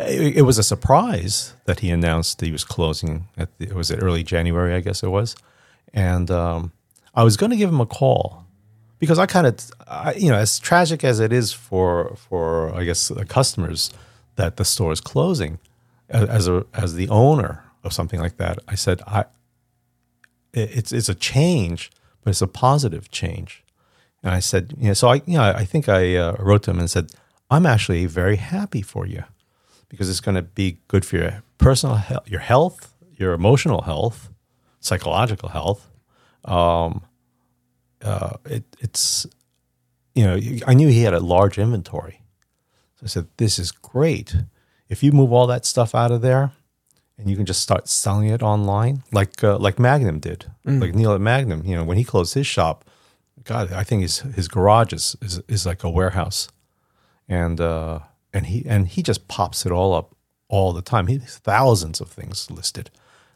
It was a surprise that he announced that he was closing was it early January, I guess it was. And I was going to give him a call because I as tragic as it is for I guess, the customers that the store is closing, as the owner of something like that. I said, it's a change, but it's a positive change. And I said, I think I wrote to him and said, I'm actually very happy for you because it's going to be good for your personal health, your health, your emotional health, psychological health. I knew he had a large inventory. So I said, this is great. If you move all that stuff out of there and you can just start selling it online, like Magnum did, like Neil at Magnum, when he closed his shop, God, I think his garage is like a warehouse. And he just pops it all up all the time. He has thousands of things listed.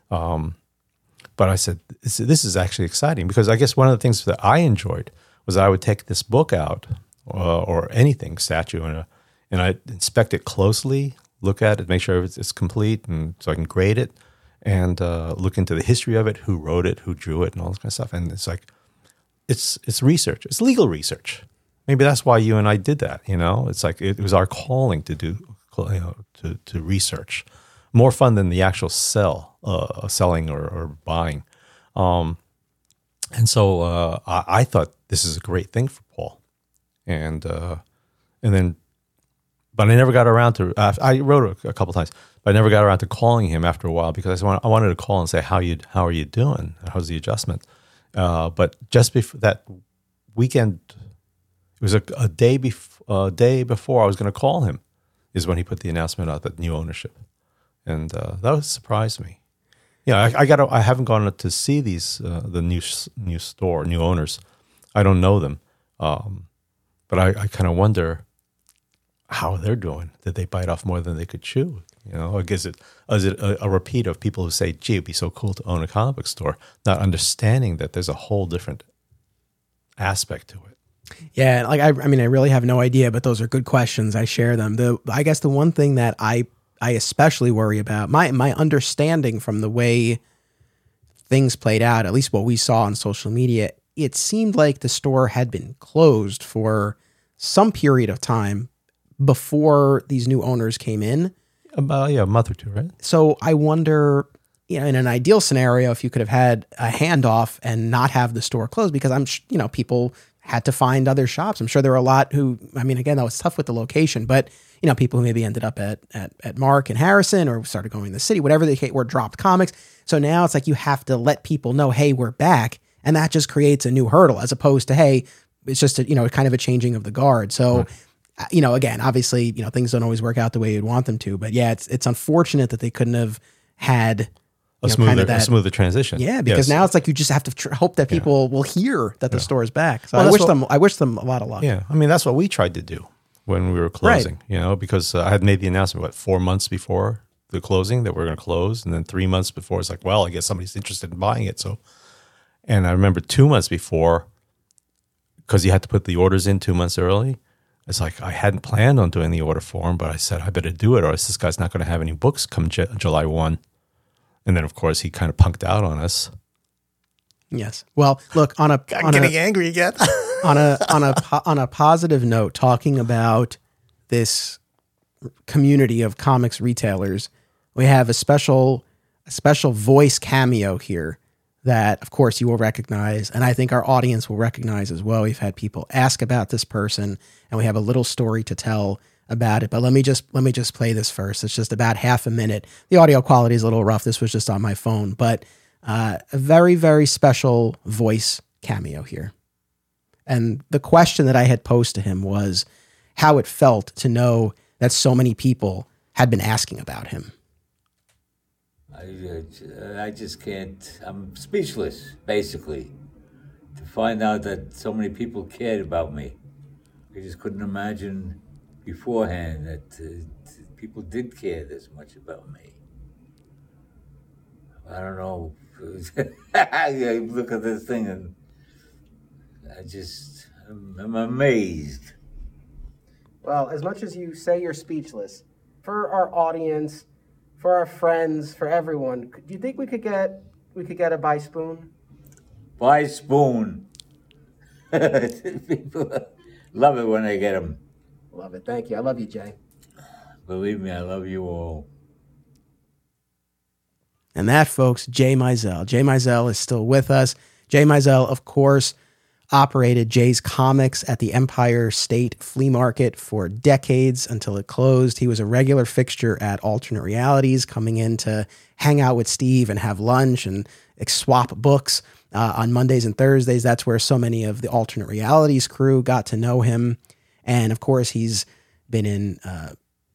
But I said, this is actually exciting because I guess one of the things that I enjoyed was I would take this book out or anything, statue, and I inspect it closely, look at it, make sure it's complete, and so I can grade it and look into the history of it, who wrote it, who drew it, and all this kind of stuff. And it's like, it's research. It's legal research. Maybe that's why you and I did that. It's like it was our calling to do, to research. More fun than the actual selling or buying. And so I thought this is a great thing for Paul. But I never got around to. I wrote a couple times, but I never got around to calling him after a while because I wanted to call and say how are you doing? How's the adjustment? But just before that weekend. It was a day before I was going to call him is when he put the announcement out, that new ownership. And that surprised me. I haven't gone to see these the new store, new owners. I don't know them. But I kind of wonder how they're doing. Did they bite off more than they could chew? Or is it a repeat of people who say, gee, it'd be so cool to own a comic book store, not understanding that there's a whole different aspect to it. Yeah, I really have no idea, but those are good questions. I share them. I guess the one thing that I especially worry about, my understanding from the way things played out, at least what we saw on social media, it seemed like the store had been closed for some period of time before these new owners came in. About a month or two, right? So I wonder, in an ideal scenario, if you could have had a handoff and not have the store closed, because people had to find other shops. I'm sure there were a lot who, again, that was tough with the location, but people who maybe ended up at Mark and Harrison or started going to the city, whatever they hate, or dropped comics. So now it's like you have to let people know, hey, we're back. And that just creates a new hurdle as opposed to, hey, it's just kind of a changing of the guard. So, again, obviously, things don't always work out the way you'd want them to, but yeah, it's unfortunate that they couldn't have had a smoother transition. Yeah, because now it's like you just have to hope that people will hear that the store is back. So I wish them a lot of luck. Yeah, that's what we tried to do when we were closing, right. Because I had made the announcement, 4 months before the closing that we're going to close, and then 3 months before it's like, well, I guess somebody's interested in buying it. So, and I remember 2 months before, because you had to put the orders in 2 months early, it's like I hadn't planned on doing the order form, but I said, I better do it, or else this guy's not going to have any books come July 1. And then, of course, he kind of punked out on us. Yes. Well, look, angry again. on a positive note, talking about this community of comics retailers, we have a special voice cameo here that, of course, you will recognize, and I think our audience will recognize as well. We've had people ask about this person, and we have a little story to tell about it, but let me just play this first. It's just about half a minute. The audio quality is a little rough. This was just on my phone, but a very, very special voice cameo here. And the question that I had posed to him was how it felt to know that so many people had been asking about him. I just can't. I'm speechless, basically, to find out that so many people cared about me. I just couldn't imagine beforehand that people did care this much about me. I don't know. I look at this thing and I'm amazed. Well, as much as you say you're speechless, for our audience, for our friends, for everyone, do you think we could get a By Spoon? By Spoon. People love it when they get them. Love it. Thank you. I love you, Jay. Believe me, I love you all. And that, folks, Jay Mizell. Jay Mizell is still with us. Jay Mizell, of course, operated Jay's Comics at the Empire State Flea Market for decades until it closed. He was a regular fixture at Alternate Realities, coming in to hang out with Steve and have lunch and swap books on Mondays and Thursdays. That's where so many of the Alternate Realities crew got to know him. And, of course, he's been in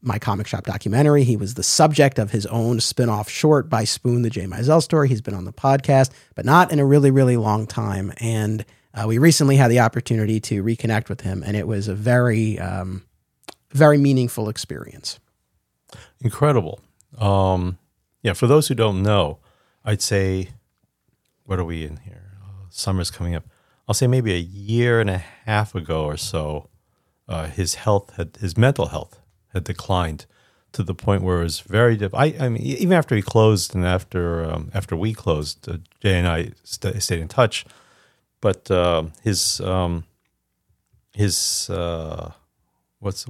My Comic Shop documentary. He was the subject of his own spin-off short, By Spoon, The J. Mizell Story. He's been on the podcast, but not in a really, really long time. And we recently had the opportunity to reconnect with him, and it was a very, very meaningful experience. Incredible. Yeah, for those who don't know, I'd say, what are we in here? Summer's coming up. I'll say maybe a year and a half ago or so, his mental health had declined to the point where it was very difficult. I mean, even after he closed and after we closed, Jay and I stayed in touch. But his what's the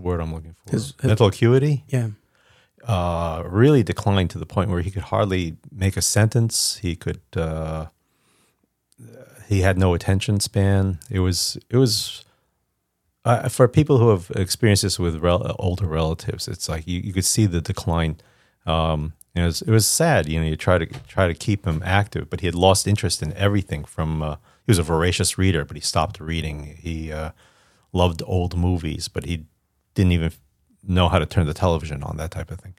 word I'm looking for? His mental acuity, yeah, really declined to the point where he could hardly make a sentence. He had no attention span. It was. For people who have experienced this with older relatives, it's like you could see the decline. It was sad. You try to keep him active, but he had lost interest in everything. From he was a voracious reader, but he stopped reading. He loved old movies, but he didn't even know how to turn the television on. That type of thing.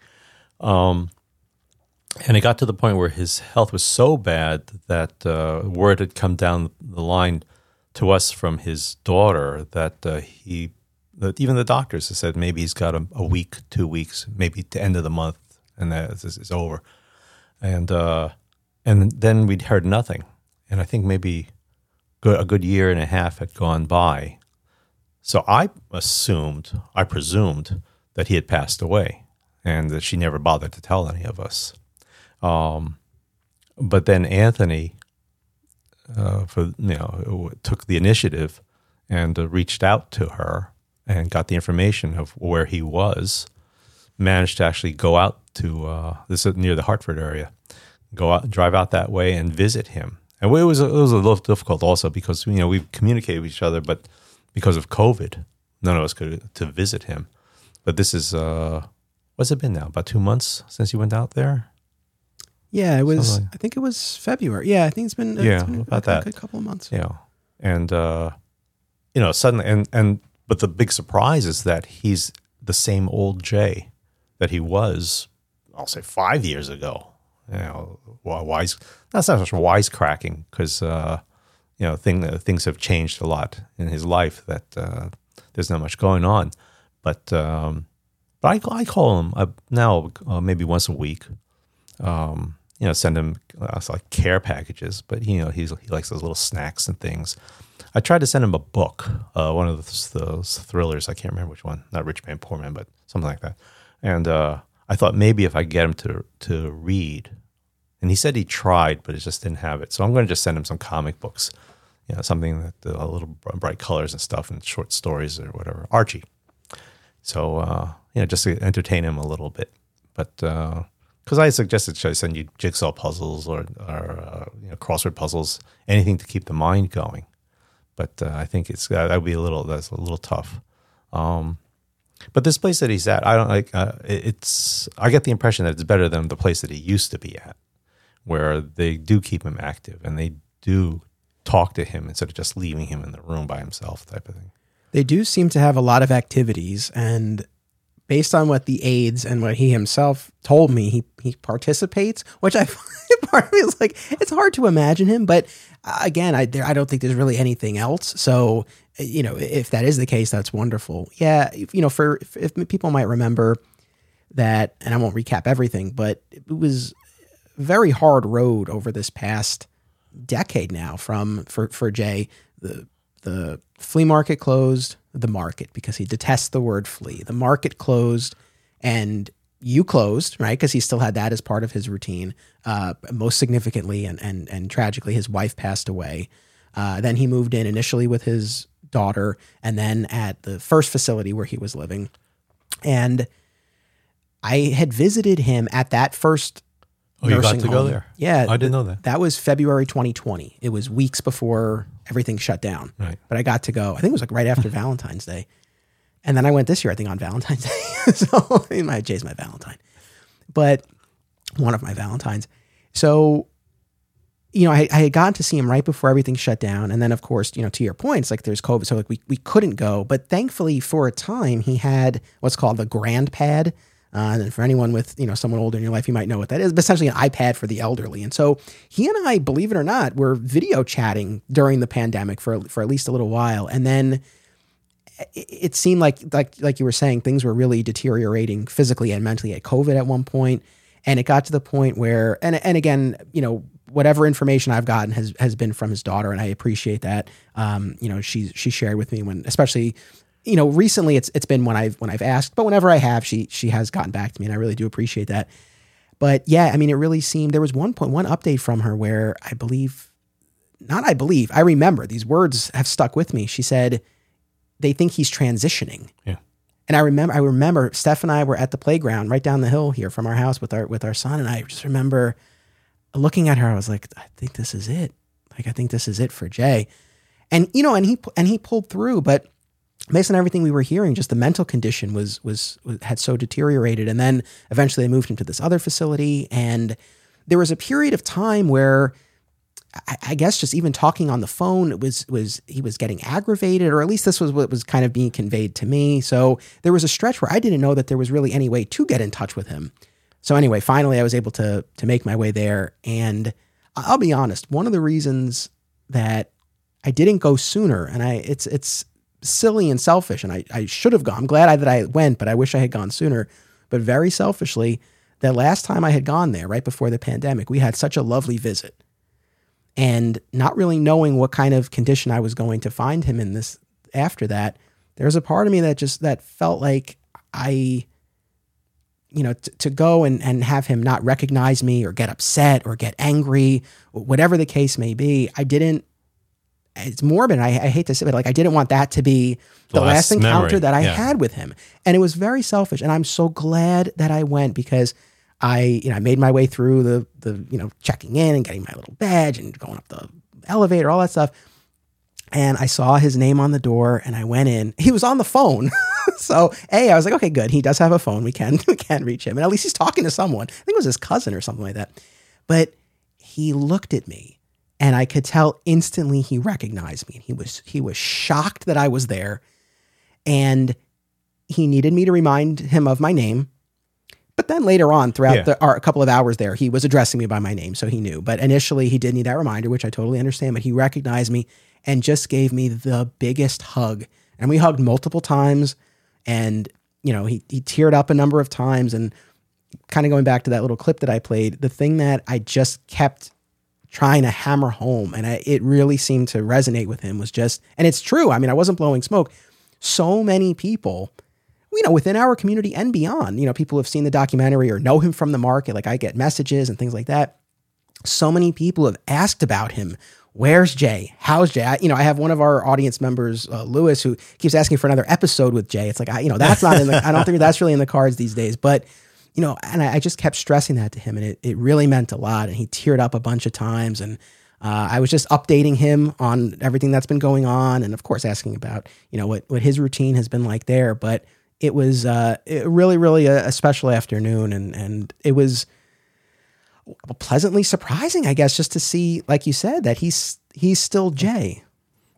And it got to the point where his health was so bad that word had come down the line to us from his daughter that even the doctors have said maybe he's got a week, 2 weeks, maybe the end of the month, and that is over. And then we'd heard nothing. And I think maybe a good year and a half had gone by. So I presumed that he had passed away and that she never bothered to tell any of us. But then Anthony took the initiative and reached out to her and got the information of where he was. Managed to actually go out to this is near the Hartford area, go out, drive out that way, and visit him. And it was a little difficult also because we've communicated with each other, but because of COVID, none of us could to visit him. But this is what's it been now? About 2 months since you went out there. Yeah, it was. I think it was February. Yeah, I think it's been about a couple of months. Yeah, and suddenly, but the big surprise is that he's the same old Jay that he was, I'll say, 5 years ago. That's not just wisecracking because things have changed a lot in his life. That there's not much going on, but I call him now maybe once a week. Send him like care packages, but he likes those little snacks and things. I tried to send him a book, one of those thrillers. I can't remember which one, not Rich Man, Poor Man, but something like that. And I thought maybe if I get him to read, and he said he tried, but it just didn't have it. So I'm going to just send him some comic books, something that little bright colors and stuff, and short stories or whatever. Archie. So just to entertain him a little bit, but. Because I suggested should I send you jigsaw puzzles or crossword puzzles, anything to keep the mind going. But I think that's a little tough. But this place that he's at, I don't like. I get the impression that it's better than the place that he used to be at, where they do keep him active and they do talk to him instead of just leaving him in the room by himself, type of thing. They do seem to have a lot of activities and. Based on what the aides and what he himself told me, he participates, which I part of me is like, it's hard to imagine him. But again, I don't think there's really anything else. So, if that is the case, that's wonderful. Yeah, if people might remember that, and I won't recap everything, but it was a very hard road over this past decade now for Jay. The flea market closed. The market, because he detests the word flea. The market closed and you closed, right? Because he still had that as part of his routine. Most significantly and tragically, his wife passed away. Then he moved in initially with his daughter and then at the first facility where he was living. And I had visited him at that first Oh, you got to go there? Yeah. I didn't know that. That was February 2020. It was weeks before everything shut down. Right. But I got to go, I think it was like right after Valentine's Day. And then I went this year, I think on Valentine's Day. So Jay's my Valentine. But one of my Valentines. So, you know, I had gotten to see him right before everything shut down. And then, of course, you know, to your point, it's like there's COVID. So like we couldn't go. But thankfully, for a time, he had what's called the Grand Pad. And for anyone with, you know, someone older in your life, you might know what that is, but essentially an iPad for the elderly. And so he and I, believe it or not, were video chatting during the pandemic for at least a little while. And then it seemed like you were saying, things were really deteriorating physically and mentally at COVID at one point. And it got to the point where, and again, you know, whatever information I've gotten has been from his daughter. And I appreciate that. You know, she shared with me when, especially, you know, recently it's been when I've asked, but whenever I have, she has gotten back to me, and I really do appreciate that. But yeah, I mean, it really seemed, there was one update from her where I remember these words have stuck with me. She said, they think he's transitioning. Yeah. And I remember Steph and I were at the playground right down the hill here from our house with our son. And I just remember looking at her, I was like, I think this is it. Like, I think this is it for Jay. And, you know, and he pulled through, but based on everything we were hearing, just the mental condition had so deteriorated. And then eventually they moved him to this other facility. And there was a period of time where I guess just even talking on the phone, it was he was getting aggravated, or at least this was what was kind of being conveyed to me. So there was a stretch where I didn't know that there was really any way to get in touch with him. So anyway, finally I was able to make my way there. And I'll be honest, one of the reasons that I didn't go sooner, and it's silly and selfish, and I should have gone. I'm glad that I went, but I wish I had gone sooner. But very selfishly, the last time I had gone there, right before the pandemic, we had such a lovely visit. And not really knowing what kind of condition I was going to find him in this after that, there's a part of me that felt like to go and have him not recognize me or get upset or get angry, whatever the case may be. It's morbid. I hate to say it, but like, I didn't want that to be the last encounter memory that I had with him. And it was very selfish. And I'm so glad that I went, because I made my way through the checking in and getting my little badge and going up the elevator, all that stuff. And I saw his name on the door and I went in. He was on the phone. So, I was like, okay, good. He does have a phone. We can reach him. And at least he's talking to someone. I think it was his cousin or something like that. But he looked at me and I could tell instantly he recognized me. And he was shocked that I was there. And he needed me to remind him of my name. But then later on, throughout a couple of hours there, he was addressing me by my name, so he knew. But initially, he did need that reminder, which I totally understand. But he recognized me and just gave me the biggest hug. And we hugged multiple times. And, you know, he teared up a number of times. And kind of going back to that little clip that I played, the thing that I just kept trying to hammer home, and it really seemed to resonate with him, was just, and it's true, I mean, I wasn't blowing smoke. So many people, you know, within our community and beyond, you know, people have seen the documentary or know him from the market. Like, I get messages and things like that. So many people have asked about him. Where's Jay? How's Jay? I have one of our audience members, Lewis, who keeps asking for another episode with Jay. It's like, that's not in the, I don't think that's really in the cards these days, but you know, and I just kept stressing that to him, and it really meant a lot. And he teared up a bunch of times, and I was just updating him on everything that's been going on. And of course, asking about, you know, what his routine has been like there, but it was really, really a special afternoon, and it was pleasantly surprising, I guess, just to see, like you said, that he's still Jay.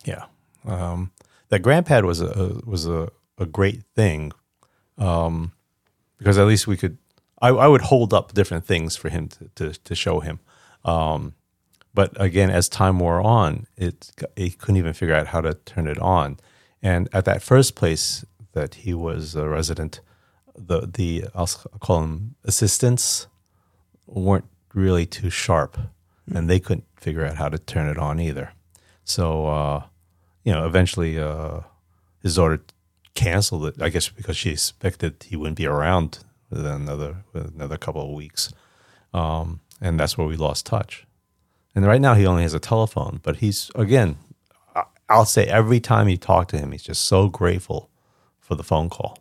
Yeah, that grandpad was a great thing, because at least we could. I would hold up different things for him to show him, but again, as time wore on, it couldn't even figure out how to turn it on, and at that first place that he was a resident, the I'll call them assistants, weren't really too sharp, and they couldn't figure out how to turn it on either. So, eventually his daughter canceled it, I guess, because she expected he wouldn't be around with another couple of weeks, and that's where we lost touch. And right now he only has a telephone, but he's, again, I'll say every time you talk to him, he's just so grateful for the phone call.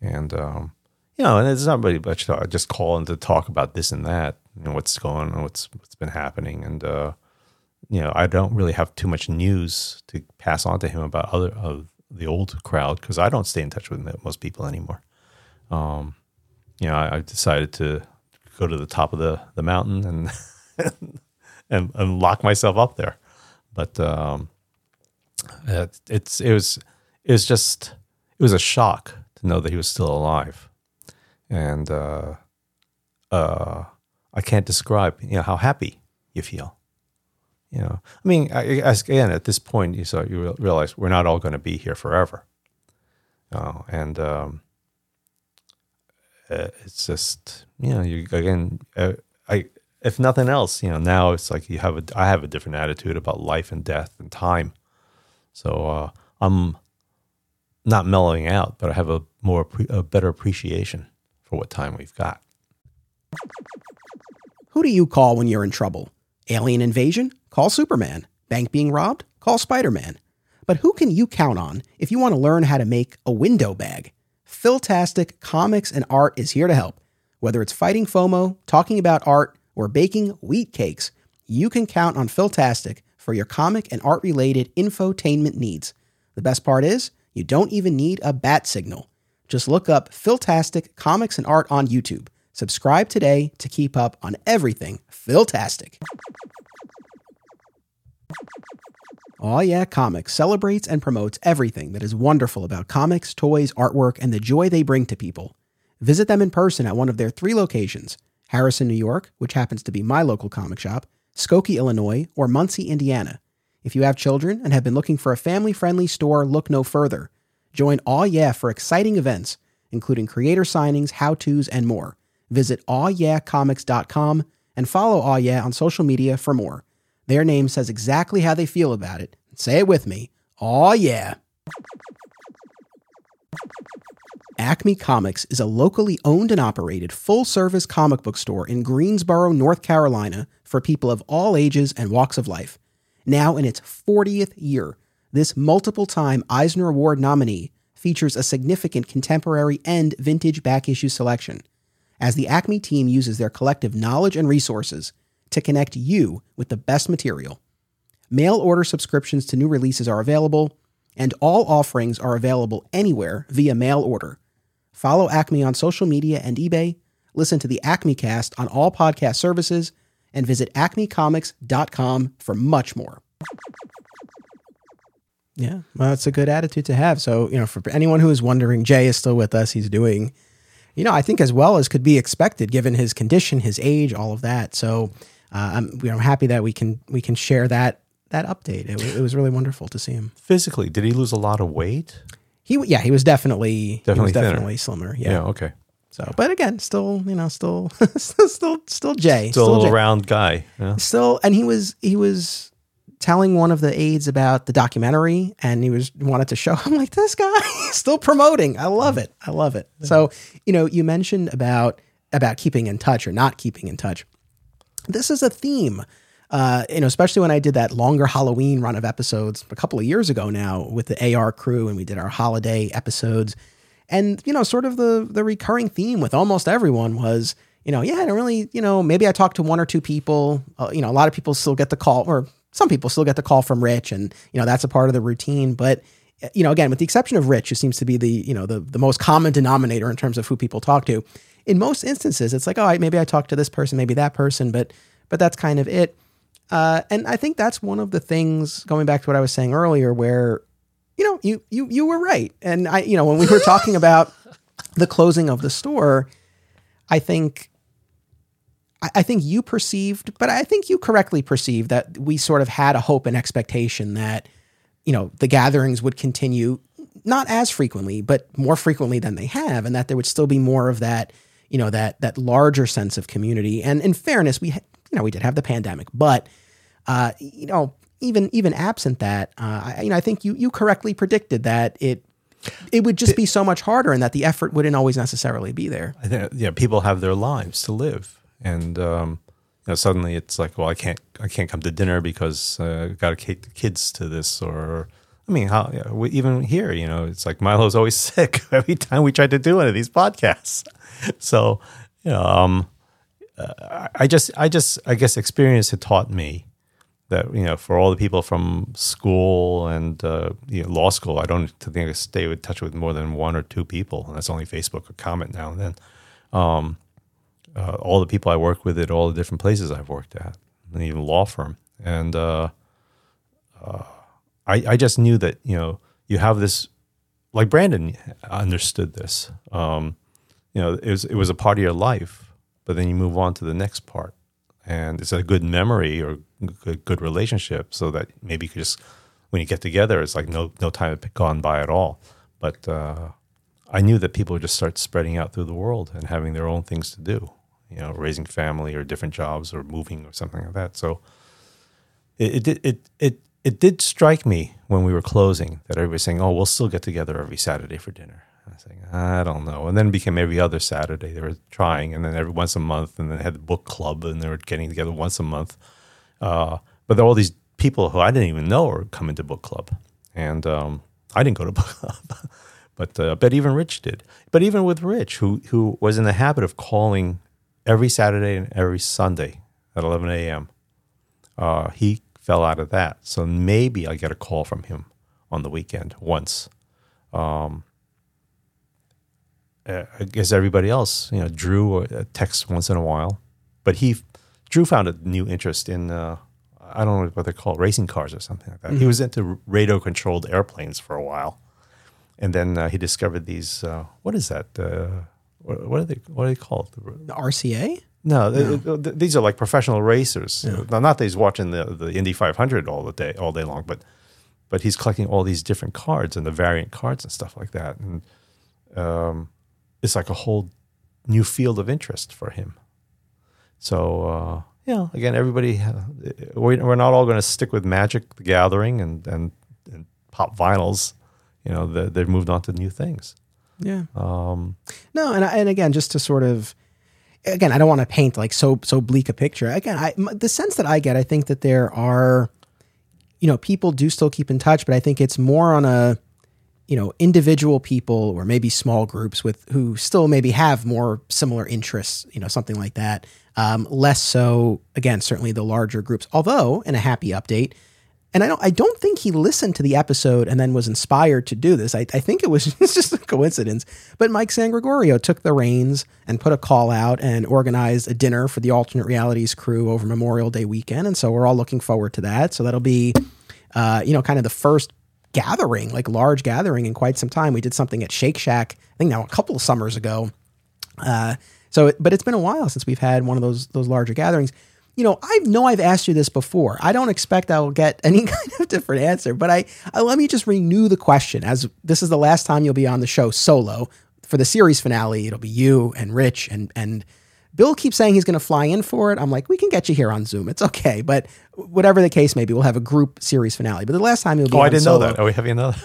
And, and it's not really much, just calling to talk about this and that. you know, what's going on, what's been happening. And, you know, I don't really have too much news to pass on to him about other of the old crowd, because I don't stay in touch with most people anymore. You know, I decided to go to the top of the mountain and lock myself up there. But it was a shock to know that he was still alive, and I can't describe, you know, how happy you feel. You know, I mean, again, at this point, you realize we're not all going to be here forever, and it's just, you know, you again, if nothing else, you know, now it's like I have a different attitude about life and death and time, so I'm not mellowing out, but I have a better appreciation for what time we've got. Who do you call when you're in trouble? Alien invasion? Call Superman. Bank being robbed? Call Spider-Man. But who can you count on if you want to learn how to make a window bag? Philtastic Comics and Art is here to help. Whether it's fighting FOMO, talking about art, or baking wheat cakes, you can count on Philtastic for your comic and art-related infotainment needs. The best part is, you don't even need a bat signal. Just look up Philtastic Comics and Art on YouTube. Subscribe today to keep up on everything Philtastic. Aw Yeah Comics celebrates and promotes everything that is wonderful about comics, toys, artwork, and the joy they bring to people. Visit them in person at one of their three locations: Harrison, New York, which happens to be my local comic shop, Skokie, Illinois, or Muncie, Indiana. If you have children and have been looking for a family-friendly store, look no further. Join Aw Yeah for exciting events, including creator signings, how-tos, and more. Visit awyahcomics.com and follow Aw Yeah on social media for more. Their name says exactly how they feel about it. Say it with me. Aw Yeah! Acme Comics is a locally owned and operated full-service comic book store in Greensboro, North Carolina, for people of all ages and walks of life. Now in its 40th year, this multiple-time Eisner Award nominee features a significant contemporary and vintage back-issue selection, as the Acme team uses their collective knowledge and resources to connect you with the best material. Mail order subscriptions to new releases are available, and all offerings are available anywhere via mail order. Follow Acme on social media and eBay, listen to the Acme Cast on all podcast services, and visit acmecomics.com for much more. Yeah, well, it's a good attitude to have. So, you know, for anyone who is wondering, Jay is still with us. He's doing, you know, I think as well as could be expected given his condition, his age, all of that. So I'm happy that we can share that update. It was really wonderful to see him. Physically, did he lose a lot of weight? He was definitely slimmer. Yeah, okay. So, but again, still, you know, still Jay, still a round guy. Yeah. Still, and he was telling one of the aides about the documentary, and he wanted to show. I'm like, this guy is still promoting. I love it. Yeah. So, you know, you mentioned about keeping in touch or not keeping in touch. This is a theme, you know, especially when I did that longer Halloween run of episodes a couple of years ago now with the AR crew, and we did our holiday episodes. And, you know, sort of the recurring theme with almost everyone was, you know, yeah, I don't really, you know, maybe I talked to one or two people, you know, a lot of people still get the call, or some people still get the call from Rich, and, you know, that's a part of the routine. But, you know, again, with the exception of Rich, who seems to be the, you know, the most common denominator in terms of who people talk to, in most instances, it's like, oh, maybe I talked to this person, maybe that person, but that's kind of it. And I think that's one of the things, going back to what I was saying earlier, where, you know, you were right. And I, you know, when we were talking about the closing of the store, I think you perceived, but I think you correctly perceived, that we sort of had a hope and expectation that, you know, the gatherings would continue, not as frequently, but more frequently than they have, and that there would still be more of that, you know, that larger sense of community. And in fairness, we did have the pandemic, but you know, Even absent that, I think you correctly predicted that it would just be so much harder, and that the effort wouldn't always necessarily be there. I think, yeah, people have their lives to live, and you know, suddenly it's like, well, I can't come to dinner because I've got to take the kids to this, or I mean, even here, you know, it's like Milo's always sick every time we tried to do one of these podcasts. So, you know, I guess experience had taught me that, you know, for all the people from school and law school, I don't think I stay in touch with more than one or two people, and that's only Facebook or comment now and then. All the people I work with at all the different places I've worked at, and even law firm, and I just knew that, you know, you have this, like Brandon understood this. You know, it was a part of your life, but then you move on to the next part, and it's a good memory or good relationship, so that maybe you could just, when you get together, it's like no time had gone by at all. But I knew that people would just start spreading out through the world and having their own things to do, you know, raising family or different jobs or moving or something like that. So it did strike me when we were closing that everybody was saying, "Oh, we'll still get together every Saturday for dinner." I was saying, "I don't know." And then it became every other Saturday they were trying, and then every once a month, and then they had the book club, and they were getting together once a month. But all these people who I didn't even know were coming to book club, and I didn't go to book club, but even Rich did. But even with Rich, who was in the habit of calling every Saturday and every Sunday at 11 a.m., he fell out of that. So maybe I get a call from him on the weekend once. I guess everybody else, you know, Drew texts once in a while, but Drew found a new interest in, I don't know what they're called, racing cars or something like that. Mm-hmm. He was into radio-controlled airplanes for a while, and then he discovered these. What is that? What are they? What are they called? The RCA? No. These are like professional racers. Yeah. Now, not that he's watching the Indy 500 all day long, but he's collecting all these different cards and the variant cards and stuff like that, and it's like a whole new field of interest for him. So, again, everybody, we're not all going to stick with Magic the Gathering and pop vinyls. You know, they've moved on to new things. Yeah. No, and again, just to sort of, again, I don't want to paint like so bleak a picture. Again, the sense that I get, I think that there are, you know, people do still keep in touch, but I think it's more on a, you know, individual people or maybe small groups with who still maybe have more similar interests, you know, something like that. Less so, again, certainly the larger groups, although in a happy update. And I don't think he listened to the episode and then was inspired to do this. I think it was just a coincidence. But Mike Sangregorio took the reins and put a call out and organized a dinner for the Alternate Realities crew over Memorial Day weekend. And so we're all looking forward to that. So that'll be, you know, kind of the first gathering, like large gathering in quite some time. We did something at Shake Shack, I think now a couple of summers ago. But it's been a while since we've had one of those larger gatherings. You know, I know I've asked you this before. I don't expect I'll get any kind of different answer, but I let me just renew the question, as this is the last time you'll be on the show solo. For the series finale, it'll be you and Rich and Bill keeps saying he's going to fly in for it. I'm like, we can get you here on Zoom. It's okay. But whatever the case may be, we'll have a group series finale. But the last time you'll be on solo. Oh, I didn't know that. Are we having another?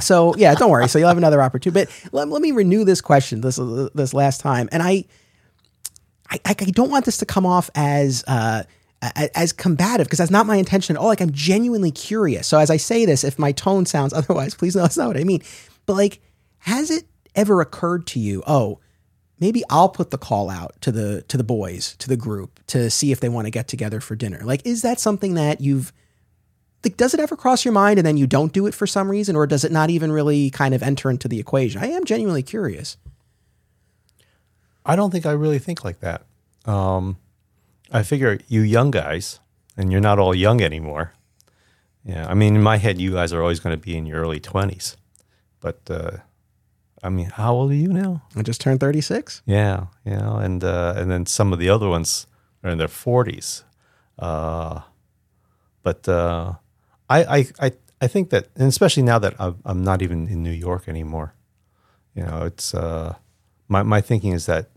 So, yeah, don't worry. So you'll have another opportunity. But let me renew this question this last time. And I don't want this to come off as combative, because that's not my intention at all. Like, I'm genuinely curious. So as I say this, if my tone sounds otherwise, please know that's not what I mean. But, like, has it ever occurred to you, oh, maybe I'll put the call out to the boys, to the group, to see if they want to get together for dinner? Like, is that something that you've, like, does it ever cross your mind and then you don't do it for some reason, or does it not even really kind of enter into the equation? I am genuinely curious. I don't think I really think like that. I figure you young guys, and you're not all young anymore. Yeah, I mean, in my head, you guys are always going to be in your early 20s, but, I mean, how old are you now? I just turned 36. Yeah, you know, and then some of the other ones are in their 40s. But I think that, and especially now that I'm not even in New York anymore, you know, it's my thinking is that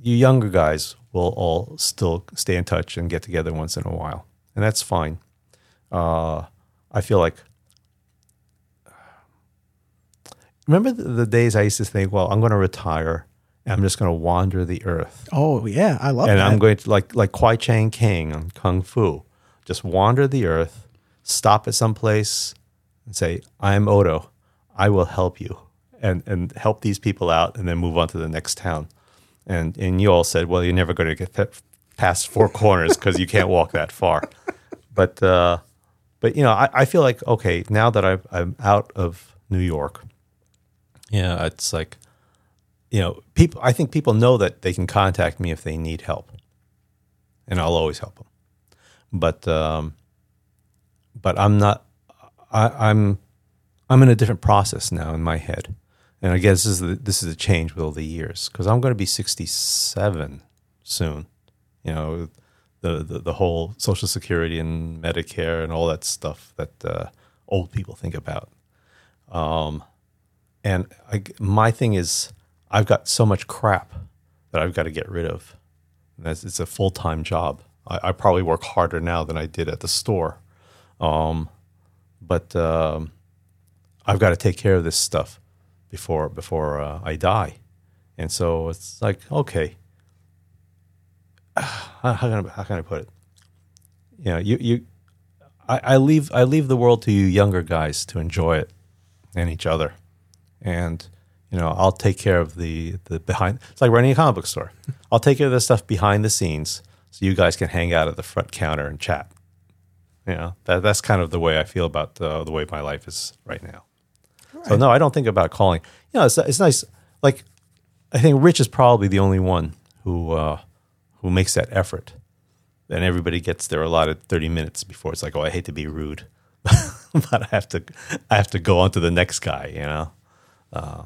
you younger guys will all still stay in touch and get together once in a while, and that's fine. I feel like. Remember the days I used to think, well, I'm going to retire and I'm just going to wander the earth. Oh, yeah. I love that. And I'm going to, like Kwai Chang King on Kung Fu, just wander the earth, stop at some place and say, I'm Odo. I will help you and help these people out, and then move on to the next town. And you all said, well, you're never going to get past four corners because you can't walk that far. But you know, I feel like, okay, now that I'm out of New York, yeah, it's like, you know, people. I think people know that they can contact me if they need help, and I'll always help them. But I'm not. I'm in a different process now in my head, and I guess this is a change with all the years because I'm going to be 67 soon. You know, the whole Social Security and Medicare and all that stuff that old people think about. And my thing is, I've got so much crap that I've got to get rid of. It's a full-time job. I probably work harder now than I did at the store. But I've got to take care of this stuff before I die. And so it's like, okay, how can I put it? You know, I leave the world to you younger guys to enjoy it and each other. And, you know, I'll take care of the behind. It's like running a comic book store. I'll take care of the stuff behind the scenes so you guys can hang out at the front counter and chat. You know, that's kind of the way I feel about the way my life is right now. Right. So, no, I don't think about calling. You know, it's nice. Like, I think Rich is probably the only one who makes that effort. And everybody gets their allotted 30 minutes before it's like, oh, I hate to be rude, but I have to go on to the next guy, you know. Yeah,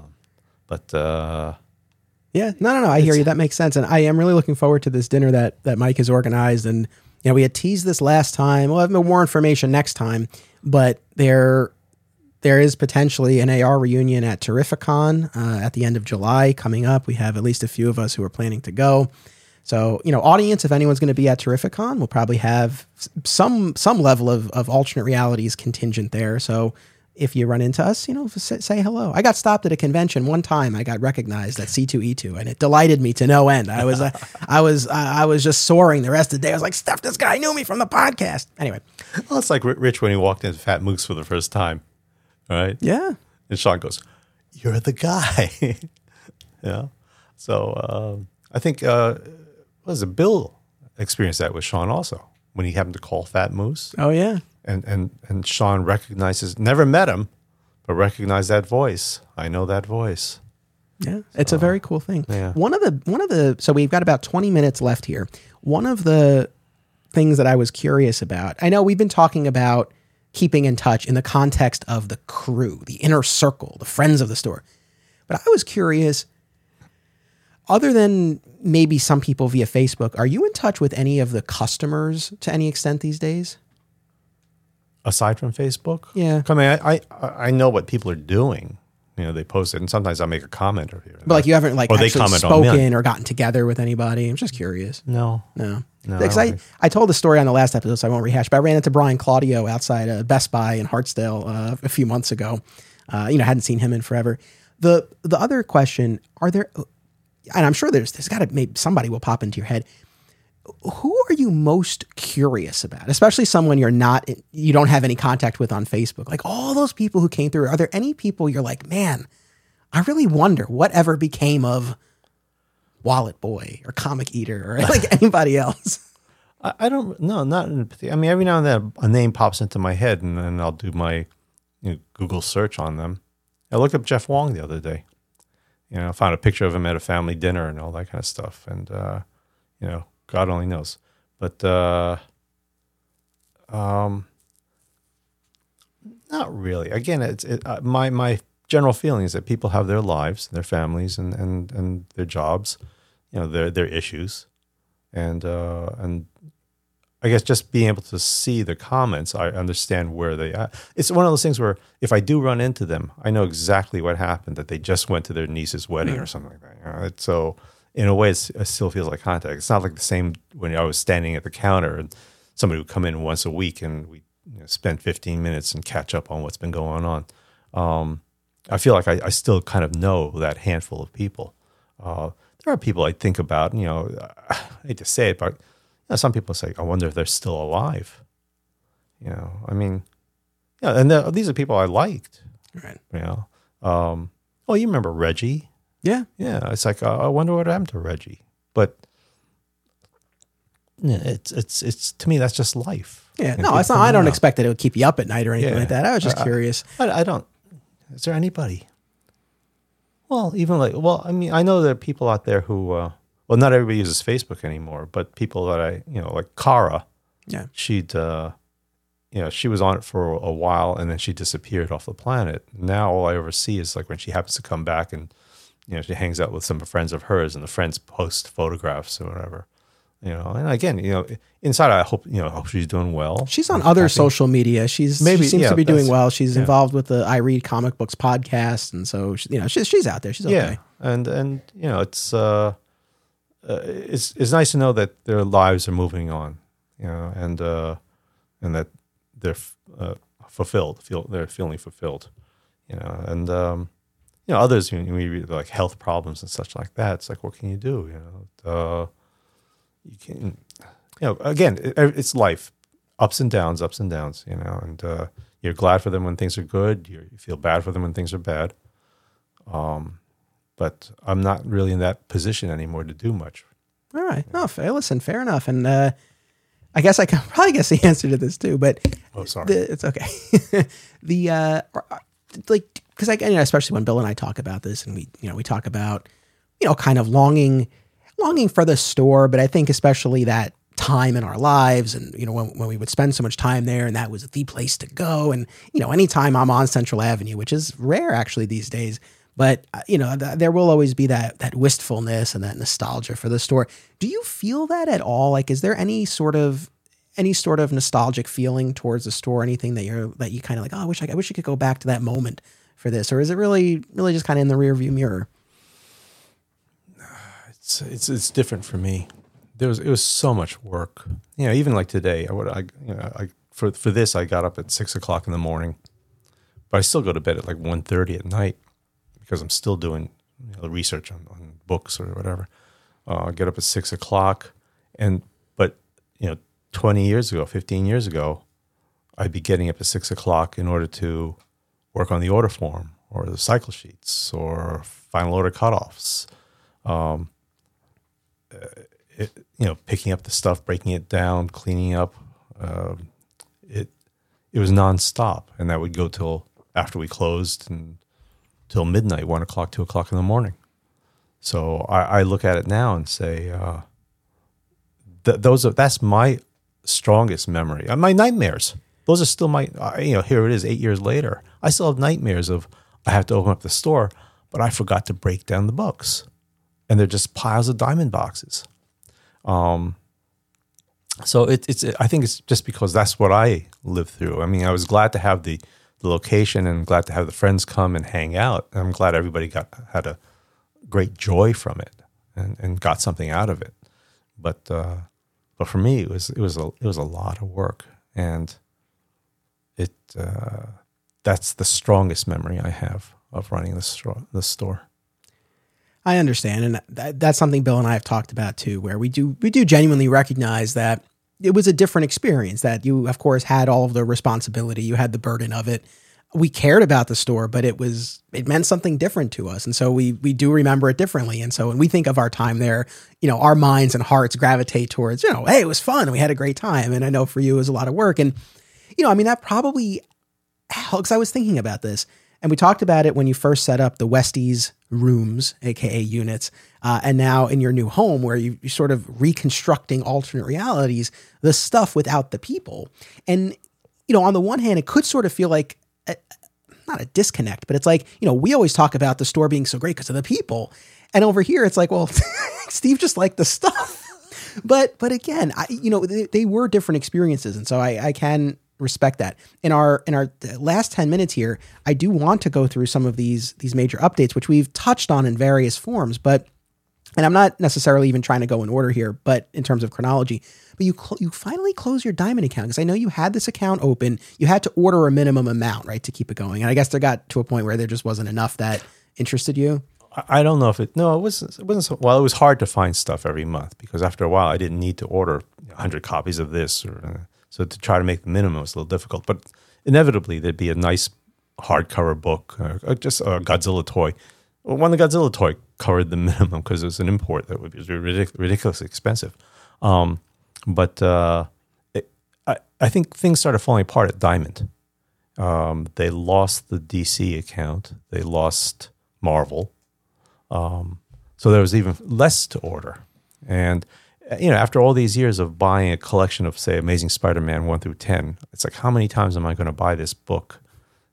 no, I hear you. That makes sense. And I am really looking forward to this dinner that Mike has organized. And, you know, we had teased this last time. We'll have more information next time, but there is potentially an AR reunion at Terrificon, at the end of July coming up. We have at least a few of us who are planning to go. So, you know, audience, if anyone's going to be at Terrificon, we'll probably have some level of alternate realities contingent there. So, if you run into us, you know, say hello. I got stopped at a convention one time. I got recognized at C2E2, and it delighted me to no end. I was just soaring the rest of the day. I was like, "Stuff! This guy knew me from the podcast." Anyway, well, it's like Rich when he walked into Fat Moose for the first time. All right, yeah. And Sean goes, "You're the guy." Yeah. You know? So I think Bill experienced that with Sean also when he happened to call Fat Moose. Oh yeah. And Sean recognizes, never met him, but recognized that voice. I know that voice. Yeah, so, it's a very cool thing. Yeah. One of the so we've got about 20 minutes left here. One of the things that I was curious about, I know we've been talking about keeping in touch in the context of the crew, the inner circle, the friends of the store. But I was curious, other than maybe some people via Facebook, are you in touch with any of the customers to any extent these days? Aside from Facebook? Yeah. I mean, I know what people are doing. You know, they post it, and sometimes I'll make a comment or here. But like you haven't like actually spoken or gotten together with anybody. I'm just curious. No. Because I told the story on the last episode, so I won't rehash, but I ran into Brian Claudio outside Best Buy in Hartsdale a few months ago. You know, hadn't seen him in forever. The other question, are there, and I'm sure there's got to, maybe somebody will pop into your head, who are you most curious about, especially someone you don't have any contact with on Facebook? Like all those people who came through, are there any people you're like, man, I really wonder whatever became of Wallet Boy or Comic Eater or like anybody else? I don't know. I mean, every now and then a name pops into my head and then I'll do my Google search on them. I looked up Jeff Wong the other day. You know, I found a picture of him at a family dinner and all that kind of stuff. And, you know, God only knows. But not really. Again, it's my general feeling is that people have their lives, their families, and their jobs, you know, their issues. And I guess just being able to see the comments, I understand where they are. It's one of those things where if I do run into them, I know exactly what happened, that they just went to their niece's wedding or something like that. You know? So in a way, it still feels like contact. It's not like the same when I was standing at the counter and somebody would come in once a week and we spend 15 minutes and catch up on what's been going on. I feel like I still kind of know that handful of people. There are people I think about, you know, I hate to say it, but you know, some people say, I wonder if they're still alive. You know, I mean, yeah, and these are people I liked. Right. You know, you remember Reggie. Yeah. It's like, I wonder what happened to Reggie. But yeah, it's to me, that's just life. Yeah, and no, it's not. I don't expect that it would keep you up at night or anything like that. I was just curious. I don't. Is there anybody? Well, even like, well, I mean, I know there are people out there who, well, not everybody uses Facebook anymore, but people that I, like Cara. Yeah, she'd, she was on it for a while and then she disappeared off the planet. Now all I ever see is like when she happens to come back and, she hangs out with some friends of hers and the friends post photographs or whatever. And again, inside I hope, hope she's doing well. She's on other social media. She seems to be doing well. She's involved with the I Read Comic Books podcast. And so, she's out there. She's okay. Yeah. And it's nice to know that their lives are moving on, and that they're fulfilled, they're feeling fulfilled, and, others, we read like health problems and such like that. It's like, what can you do? You can, again, it's life, ups and downs, and you're glad for them when things are good. You feel bad for them when things are bad. But I'm not really in that position anymore to do much. All right. Yeah. No, fair enough. And I guess I can probably guess the answer to this too, but it's okay. The, because especially when Bill and I talk about this and we talk about, kind of longing for the store, but I think especially that time in our lives and, when we would spend so much time there and that was the place to go. And, anytime I'm on Central Avenue, which is rare actually these days, but, there will always be that wistfulness and that nostalgia for the store. Do you feel that at all? Like, is there any sort of nostalgic feeling towards the store, anything that you kind of like, oh, I wish you could go back to that moment for this, or is it really, really just kind of in the rearview mirror? It's different for me. It was so much work, even like today, for this, I got up at 6:00 in the morning, but I still go to bed at like 1:30 at night because I'm still doing research on books or whatever. I get up at 6:00 but 15 years ago, I'd be getting up at 6:00 in order to work on the order form or the cycle sheets or final order cutoffs. Picking up the stuff, breaking it down, cleaning up. It was nonstop, and that would go till after we closed and till midnight, 1:00, 2:00 in the morning. So I look at it now and say, that's my strongest memory. My nightmares. Those are still my, here it is 8 years later. I still have nightmares of, I have to open up the store, but I forgot to break down the books. And they're just piles of diamond boxes. So I think it's just because that's what I lived through. I mean, I was glad to have the location and glad to have the friends come and hang out. And I'm glad everybody had a great joy from it and got something out of it. But for me, it was a lot of work, and that's the strongest memory I have of running the store. I understand, and that's something Bill and I have talked about too, where we do genuinely recognize that it was a different experience. That you, of course, had all of the responsibility, you had the burden of it. We cared about the store, but it meant something different to us. And so we do remember it differently. And so when we think of our time there, our minds and hearts gravitate towards, hey, it was fun and we had a great time. And I know for you, it was a lot of work. And, that probably helps. I was thinking about this, and we talked about it when you first set up the Westies rooms, AKA units, and now in your new home where you're sort of reconstructing alternate realities, the stuff without the people. And, on the one hand, it could sort of feel like, not a disconnect, but it's like, we always talk about the store being so great because of the people. And over here, it's like, well, Steve just liked the stuff. But again, they were different experiences. And so I can respect that. In our last 10 minutes here, I do want to go through some of these major updates, which we've touched on in various forms, and I'm not necessarily even trying to go in order here, but in terms of chronology, but you finally close your Diamond account, because I know you had this account open. You had to order a minimum amount, right, to keep it going. And I guess there got to a point where there just wasn't enough that interested you. I don't know if it was hard to find stuff every month, because after a while I didn't need to order 100 copies of this. So to try to make the minimum was a little difficult, but inevitably there'd be a nice hardcover book, or just a Godzilla toy Well, one, the Godzilla toy covered the minimum because it was an import that was ridiculously expensive. I think things started falling apart at Diamond. They lost the DC account. They lost Marvel. So there was even less to order. And, you know, after all these years of buying a collection of, say, Amazing Spider-Man 1 through 10, it's like, how many times am I going to buy this book?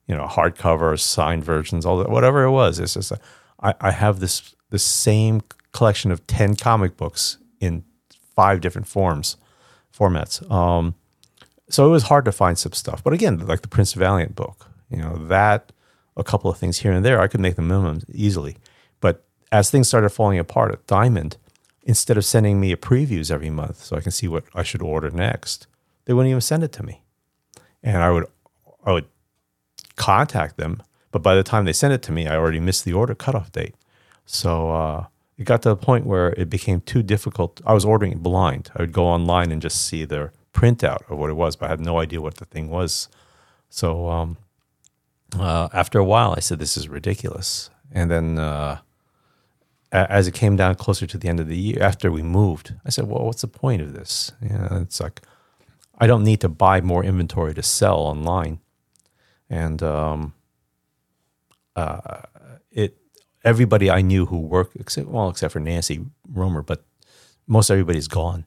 You know, hardcover, signed versions, all that, whatever it was. It's just, I have this same collection of 10 comic books in 5 different formats. So it was hard to find some stuff. But again, like the Prince Valiant book, you know, that, a couple of things here and there, I could make the minimum easily. But as things started falling apart at Diamond, instead of sending me previews every month so I can see what I should order next, they wouldn't even send it to me. And I would contact them, but by the time they sent it to me, I already missed the order cutoff date. So it got to the point where it became too difficult. I was ordering it blind. I would go online and just see their printout of what it was, but I had no idea what the thing was. So after a while, I said, this is ridiculous. And then as it came down closer to the end of the year, after we moved, I said, well, what's the point of this? Yeah, it's like, I don't need to buy more inventory to sell online. And everybody I knew who worked, except for Nancy Romer, but most everybody's gone.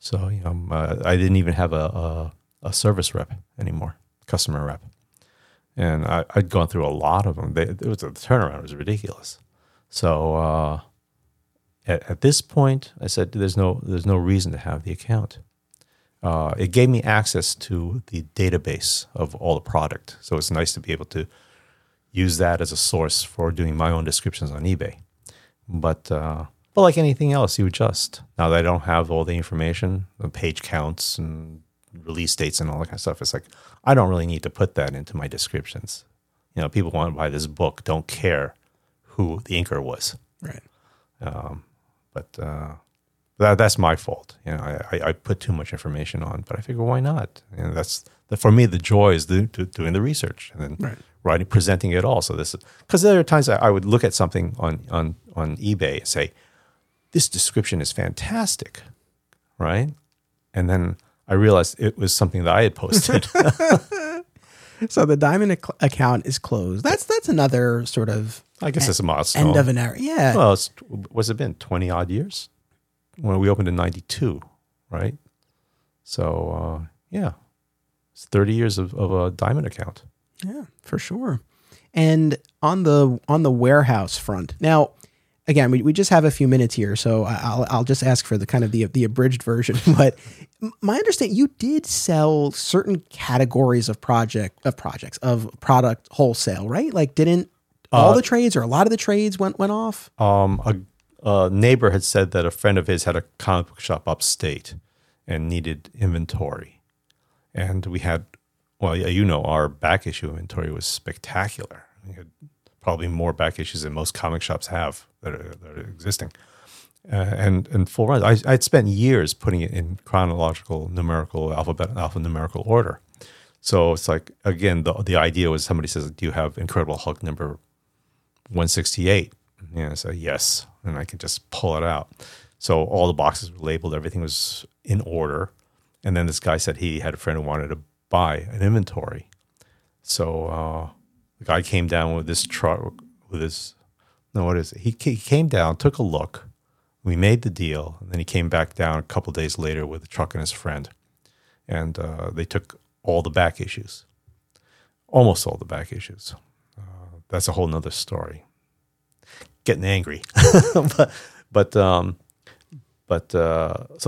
So you know, I didn't even have a service rep anymore, customer rep, and I'd gone through a lot of them. The turnaround was ridiculous. So at this point, I said, "There's no reason to have the account." It gave me access to the database of all the product. So it's nice to be able to use that as a source for doing my own descriptions on eBay. But like anything else, you adjust. Now that I don't have all the information, the page counts and release dates and all that kind of stuff, it's like, I don't really need to put that into my descriptions. You know, people want to buy this book, don't care who the inker was. Right. That's my fault. You know, I put too much information on, but I figure, why not? You know, for me, the joy is doing the research and then writing, presenting it all. So this is because there are times I would look at something on eBay and say, this description is fantastic, right? And then I realized it was something that I had posted. So the Diamond account is closed. That's another sort of, I guess, it's a milestone. End of an era. Yeah. Well, what's it been, 20 odd years? When we opened in 92, right? So, it's 30 years of a Diamond account. Yeah, for sure. And on the warehouse front, now, again, we just have a few minutes here, so I'll just ask for the kind of the abridged version. But my understanding, you did sell certain categories of product wholesale, right? Like, didn't all the trades or a lot of the trades went off? A neighbor had said that a friend of his had a comic book shop upstate and needed inventory. And we had, our back issue inventory was spectacular. We had probably more back issues than most comic shops have that are existing. And full run. I'd spent years putting it in chronological, numerical, alphanumerical order. So it's like, again, the idea was somebody says, do you have Incredible Hulk number 168? Yeah, so yes, and I could just pull it out. So all the boxes were labeled, everything was in order. And then this guy said he had a friend who wanted to buy an inventory. So the guy came down with this truck, with his, no, what is it? He came down, took a look, we made the deal, and then he came back down a couple days later with the truck and his friend. And they took all the back issues, almost all the back issues. That's a whole nother story. Getting angry, but so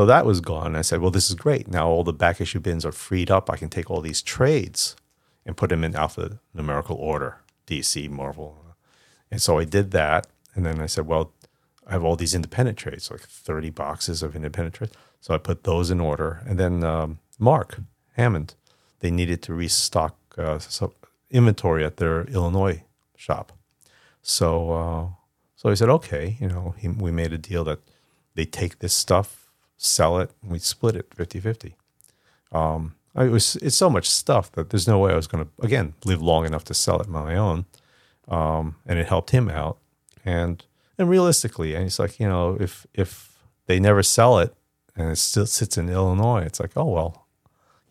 that was gone. I said, well, this is great. Now all the back issue bins are freed up. I can take all these trades and put them in alphanumerical order, DC, Marvel. And so I did that. And then I said, well, I have all these independent trades, like 30 boxes of independent trades. So I put those in order. And then Mark Hammond, they needed to restock inventory at their Illinois shop. So, So he said, okay, you know, we made a deal that they take this stuff, sell it, and we split it 50-50. It's so much stuff that there's no way I was going to, again, live long enough to sell it on my own. And it helped him out. And realistically, and it's like, you know, if they never sell it and it still sits in Illinois, it's like, oh, well,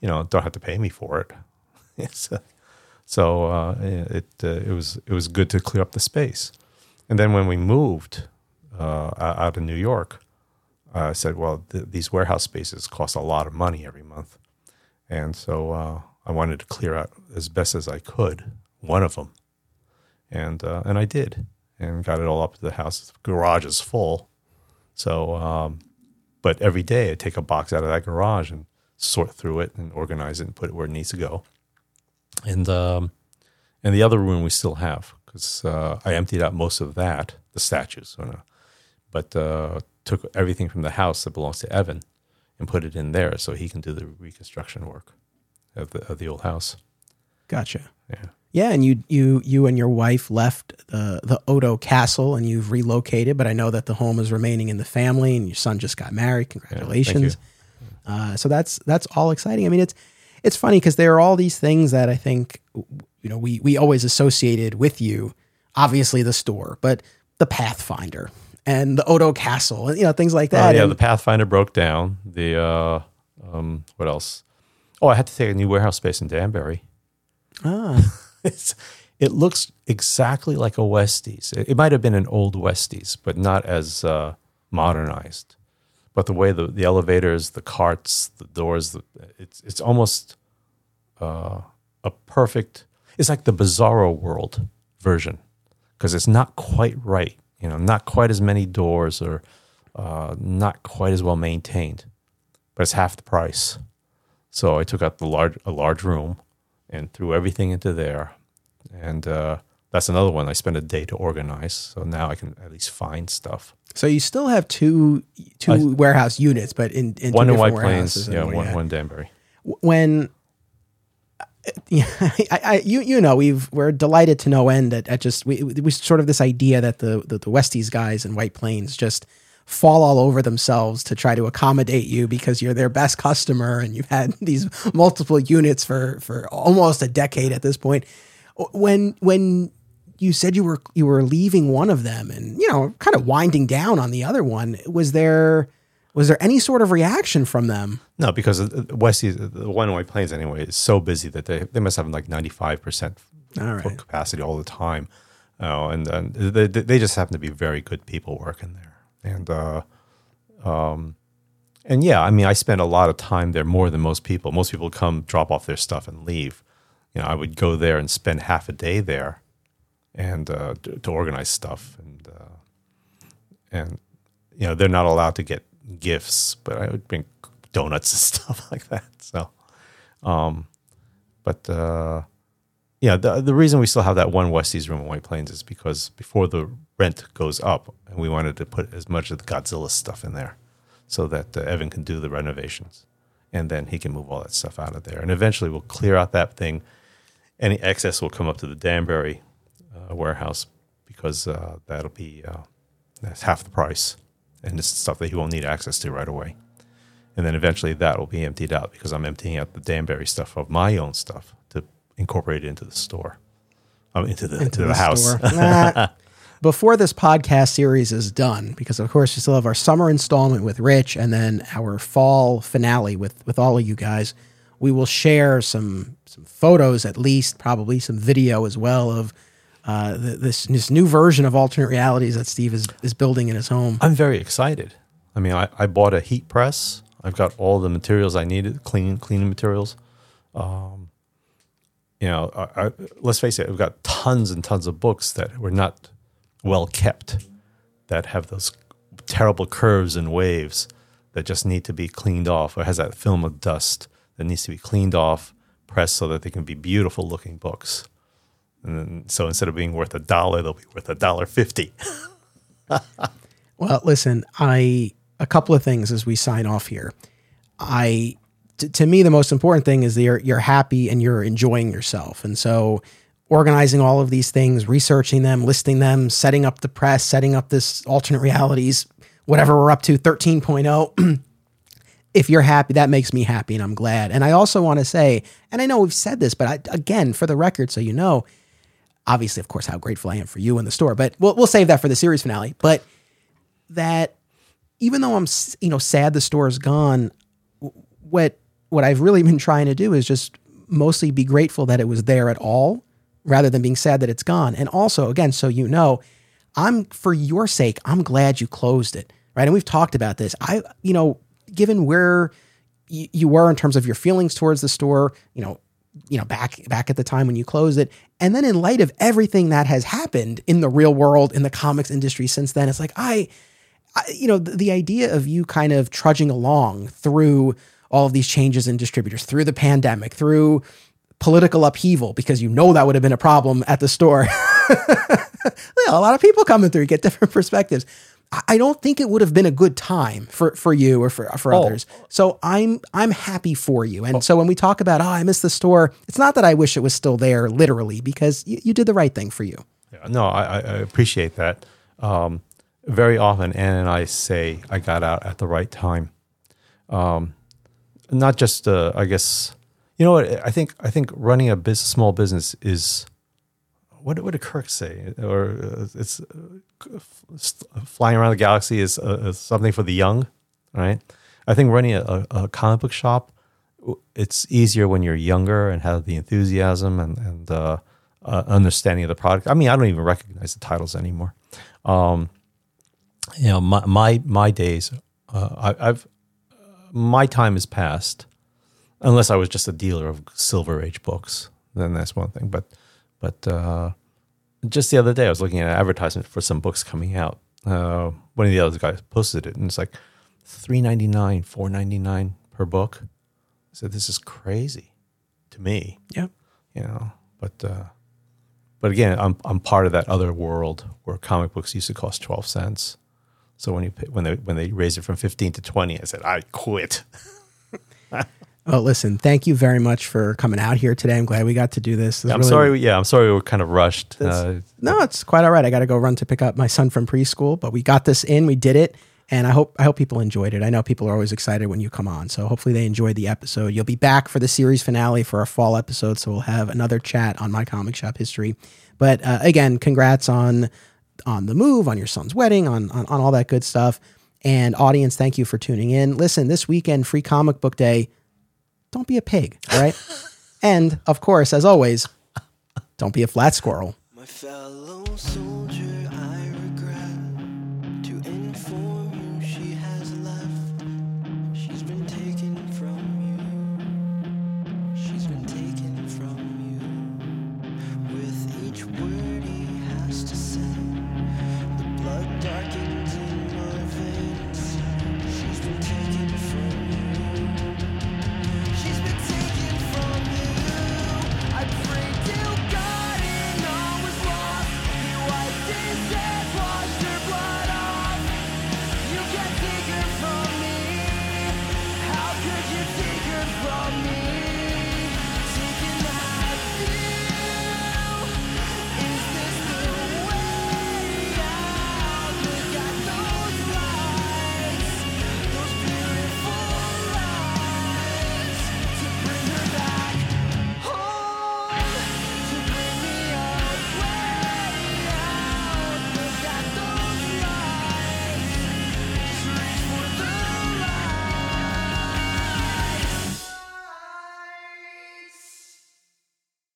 you know, don't have to pay me for it. So it was good to clear up the space. And then when we moved out of New York, I said, well, these warehouse spaces cost a lot of money every month. And so I wanted to clear out as best as I could one of them. And I did. And got it all up to the house. The garage is full. So, but every day I take a box out of that garage and sort through it and organize it and put it where it needs to go. And the other room we still have because I emptied out most of that, the statues. But took everything from the house that belongs to Evan and put it in there so he can do the reconstruction work of the old house. Gotcha. Yeah. Yeah, and you and your wife left the Oto Castle, and you've relocated. But I know that the home is remaining in the family, and your son just got married. Congratulations! Yeah, thank you. So that's all exciting. I mean, it's funny because there are all these things that I think we always associated with you. Obviously, the store, but the Pathfinder and the Oto Castle, and things like that. Yeah, the Pathfinder broke down. The what else? Oh, I had to take a new warehouse space in Danbury. Ah. It looks exactly like a Westies. It might have been an old Westies, but not as modernized. But the way the elevators, the carts, the doors, it's almost a perfect. It's like the Bizarro World version because it's not quite right. Not quite as many doors or not quite as well maintained. But it's half the price. So I took out a large room. And threw everything into there. And that's another one I spent a day to organize. So now I can at least find stuff. So you still have two warehouse units, but in one in White Plains, one Danbury. We're delighted to no end at just we sort of this idea that the Westies guys in White Plains just fall all over themselves to try to accommodate you because you're their best customer and you've had these multiple units for almost a decade at this point. When you said you were leaving one of them and kind of winding down on the other one, was there any sort of reaction from them? No, because Westies, the one in White Plains anyway, is so busy that they must have like 95% full capacity all the time, and they just happen to be very good people working there. And yeah, I mean, I spent a lot of time there, more than most people. Most people come, drop off their stuff, and leave. I would go there and spend half a day there, and to organize stuff, and they're not allowed to get gifts, but I would bring donuts and stuff like that. So, yeah, the reason we still have that one Westies room in White Plains is because before the rent goes up, and we wanted to put as much of the Godzilla stuff in there so that Evan can do the renovations, and then he can move all that stuff out of there. And eventually we'll clear out that thing. Any excess will come up to the Danbury warehouse because that'll be that's half the price, and it's stuff that he won't need access to right away. And then eventually that will be emptied out because I'm emptying out the Danbury stuff of my own stuff. Incorporated into the store, into the house. Before this podcast series is done, because of course we still have our summer installment with Rich and then our fall finale with all of you guys, we will share some photos at least, probably some video as well of this new version of Alternate Realities that Steve is building in his home. I'm very excited. I mean, I bought a heat press. I've got all the materials I needed, cleaning materials. Let's face it, we've got tons and tons of books that were not well kept, that have those terrible curves and waves that just need to be cleaned off, or has that film of dust that needs to be cleaned off, pressed so that they can be beautiful looking books. And then, so instead of being worth $1, they'll be worth $1.50. Well, listen, a couple of things as we sign off here. To me, the most important thing is that you're happy and you're enjoying yourself. And so organizing all of these things, researching them, listing them, setting up the press, setting up this Alternate Realities, whatever we're up to, 13.0. If you're happy, that makes me happy and I'm glad. And I also want to say, and I know we've said this, but again, for the record, so obviously, of course, how grateful I am for you and the store, but we'll save that for the series finale. But that, even though I'm, sad the store is gone, what I've really been trying to do is just mostly be grateful that it was there at all, rather than being sad that it's gone. And also, again, so I'm, for your sake, I'm glad you closed it, right? And we've talked about this. Given where you were in terms of your feelings towards the store, back at the time when you closed it, and then in light of everything that has happened in the real world, in the comics industry since then, it's like the idea of you kind of trudging along through all of these changes in distributors, through the pandemic, through political upheaval, because that would have been a problem at the store. A lot of people coming through, you get different perspectives. I don't think it would have been a good time for you or for others. So I'm happy for you. And so when we talk about, I miss the store, it's not that I wish it was still there, literally, because you did the right thing for you. Yeah, no, I appreciate that. Very often, Ann and I say I got out at the right time. Not just, I think running a small business is, what would a Kirk say? Or it's flying around the galaxy is something for the young, right? I think running a comic book shop, it's easier when you're younger and have the enthusiasm and understanding of the product. I mean, I don't even recognize the titles anymore. My days, my time is past, unless I was just a dealer of Silver Age books. Then that's one thing, but just the other day, I was looking at an advertisement for some books coming out. One of the other guys posted it, and it's like $3.99, $4.99 per book. I said, "This is crazy to me." Yeah, but again, I'm part of that other world where comic books used to cost 12 cents. So when they raised it from 15 to 20, I said, "I quit." Well, listen, thank you very much for coming out here today. I'm glad we got to do this. I'm sorry we were kind of rushed. No, it's quite all right. I got to go run to pick up my son from preschool, but we got this in, we did it, and I hope people enjoyed it. I know people are always excited when you come on, so hopefully they enjoyed the episode. You'll be back for the series finale for our fall episode, so we'll have another chat on my comic shop history. But again, congrats on the move, on your son's wedding, on all that good stuff. And audience, thank you for tuning in. Listen, this weekend, Free Comic Book Day. Don't be a pig, all right? And, of course, as always, don't be a flat squirrel. My fellow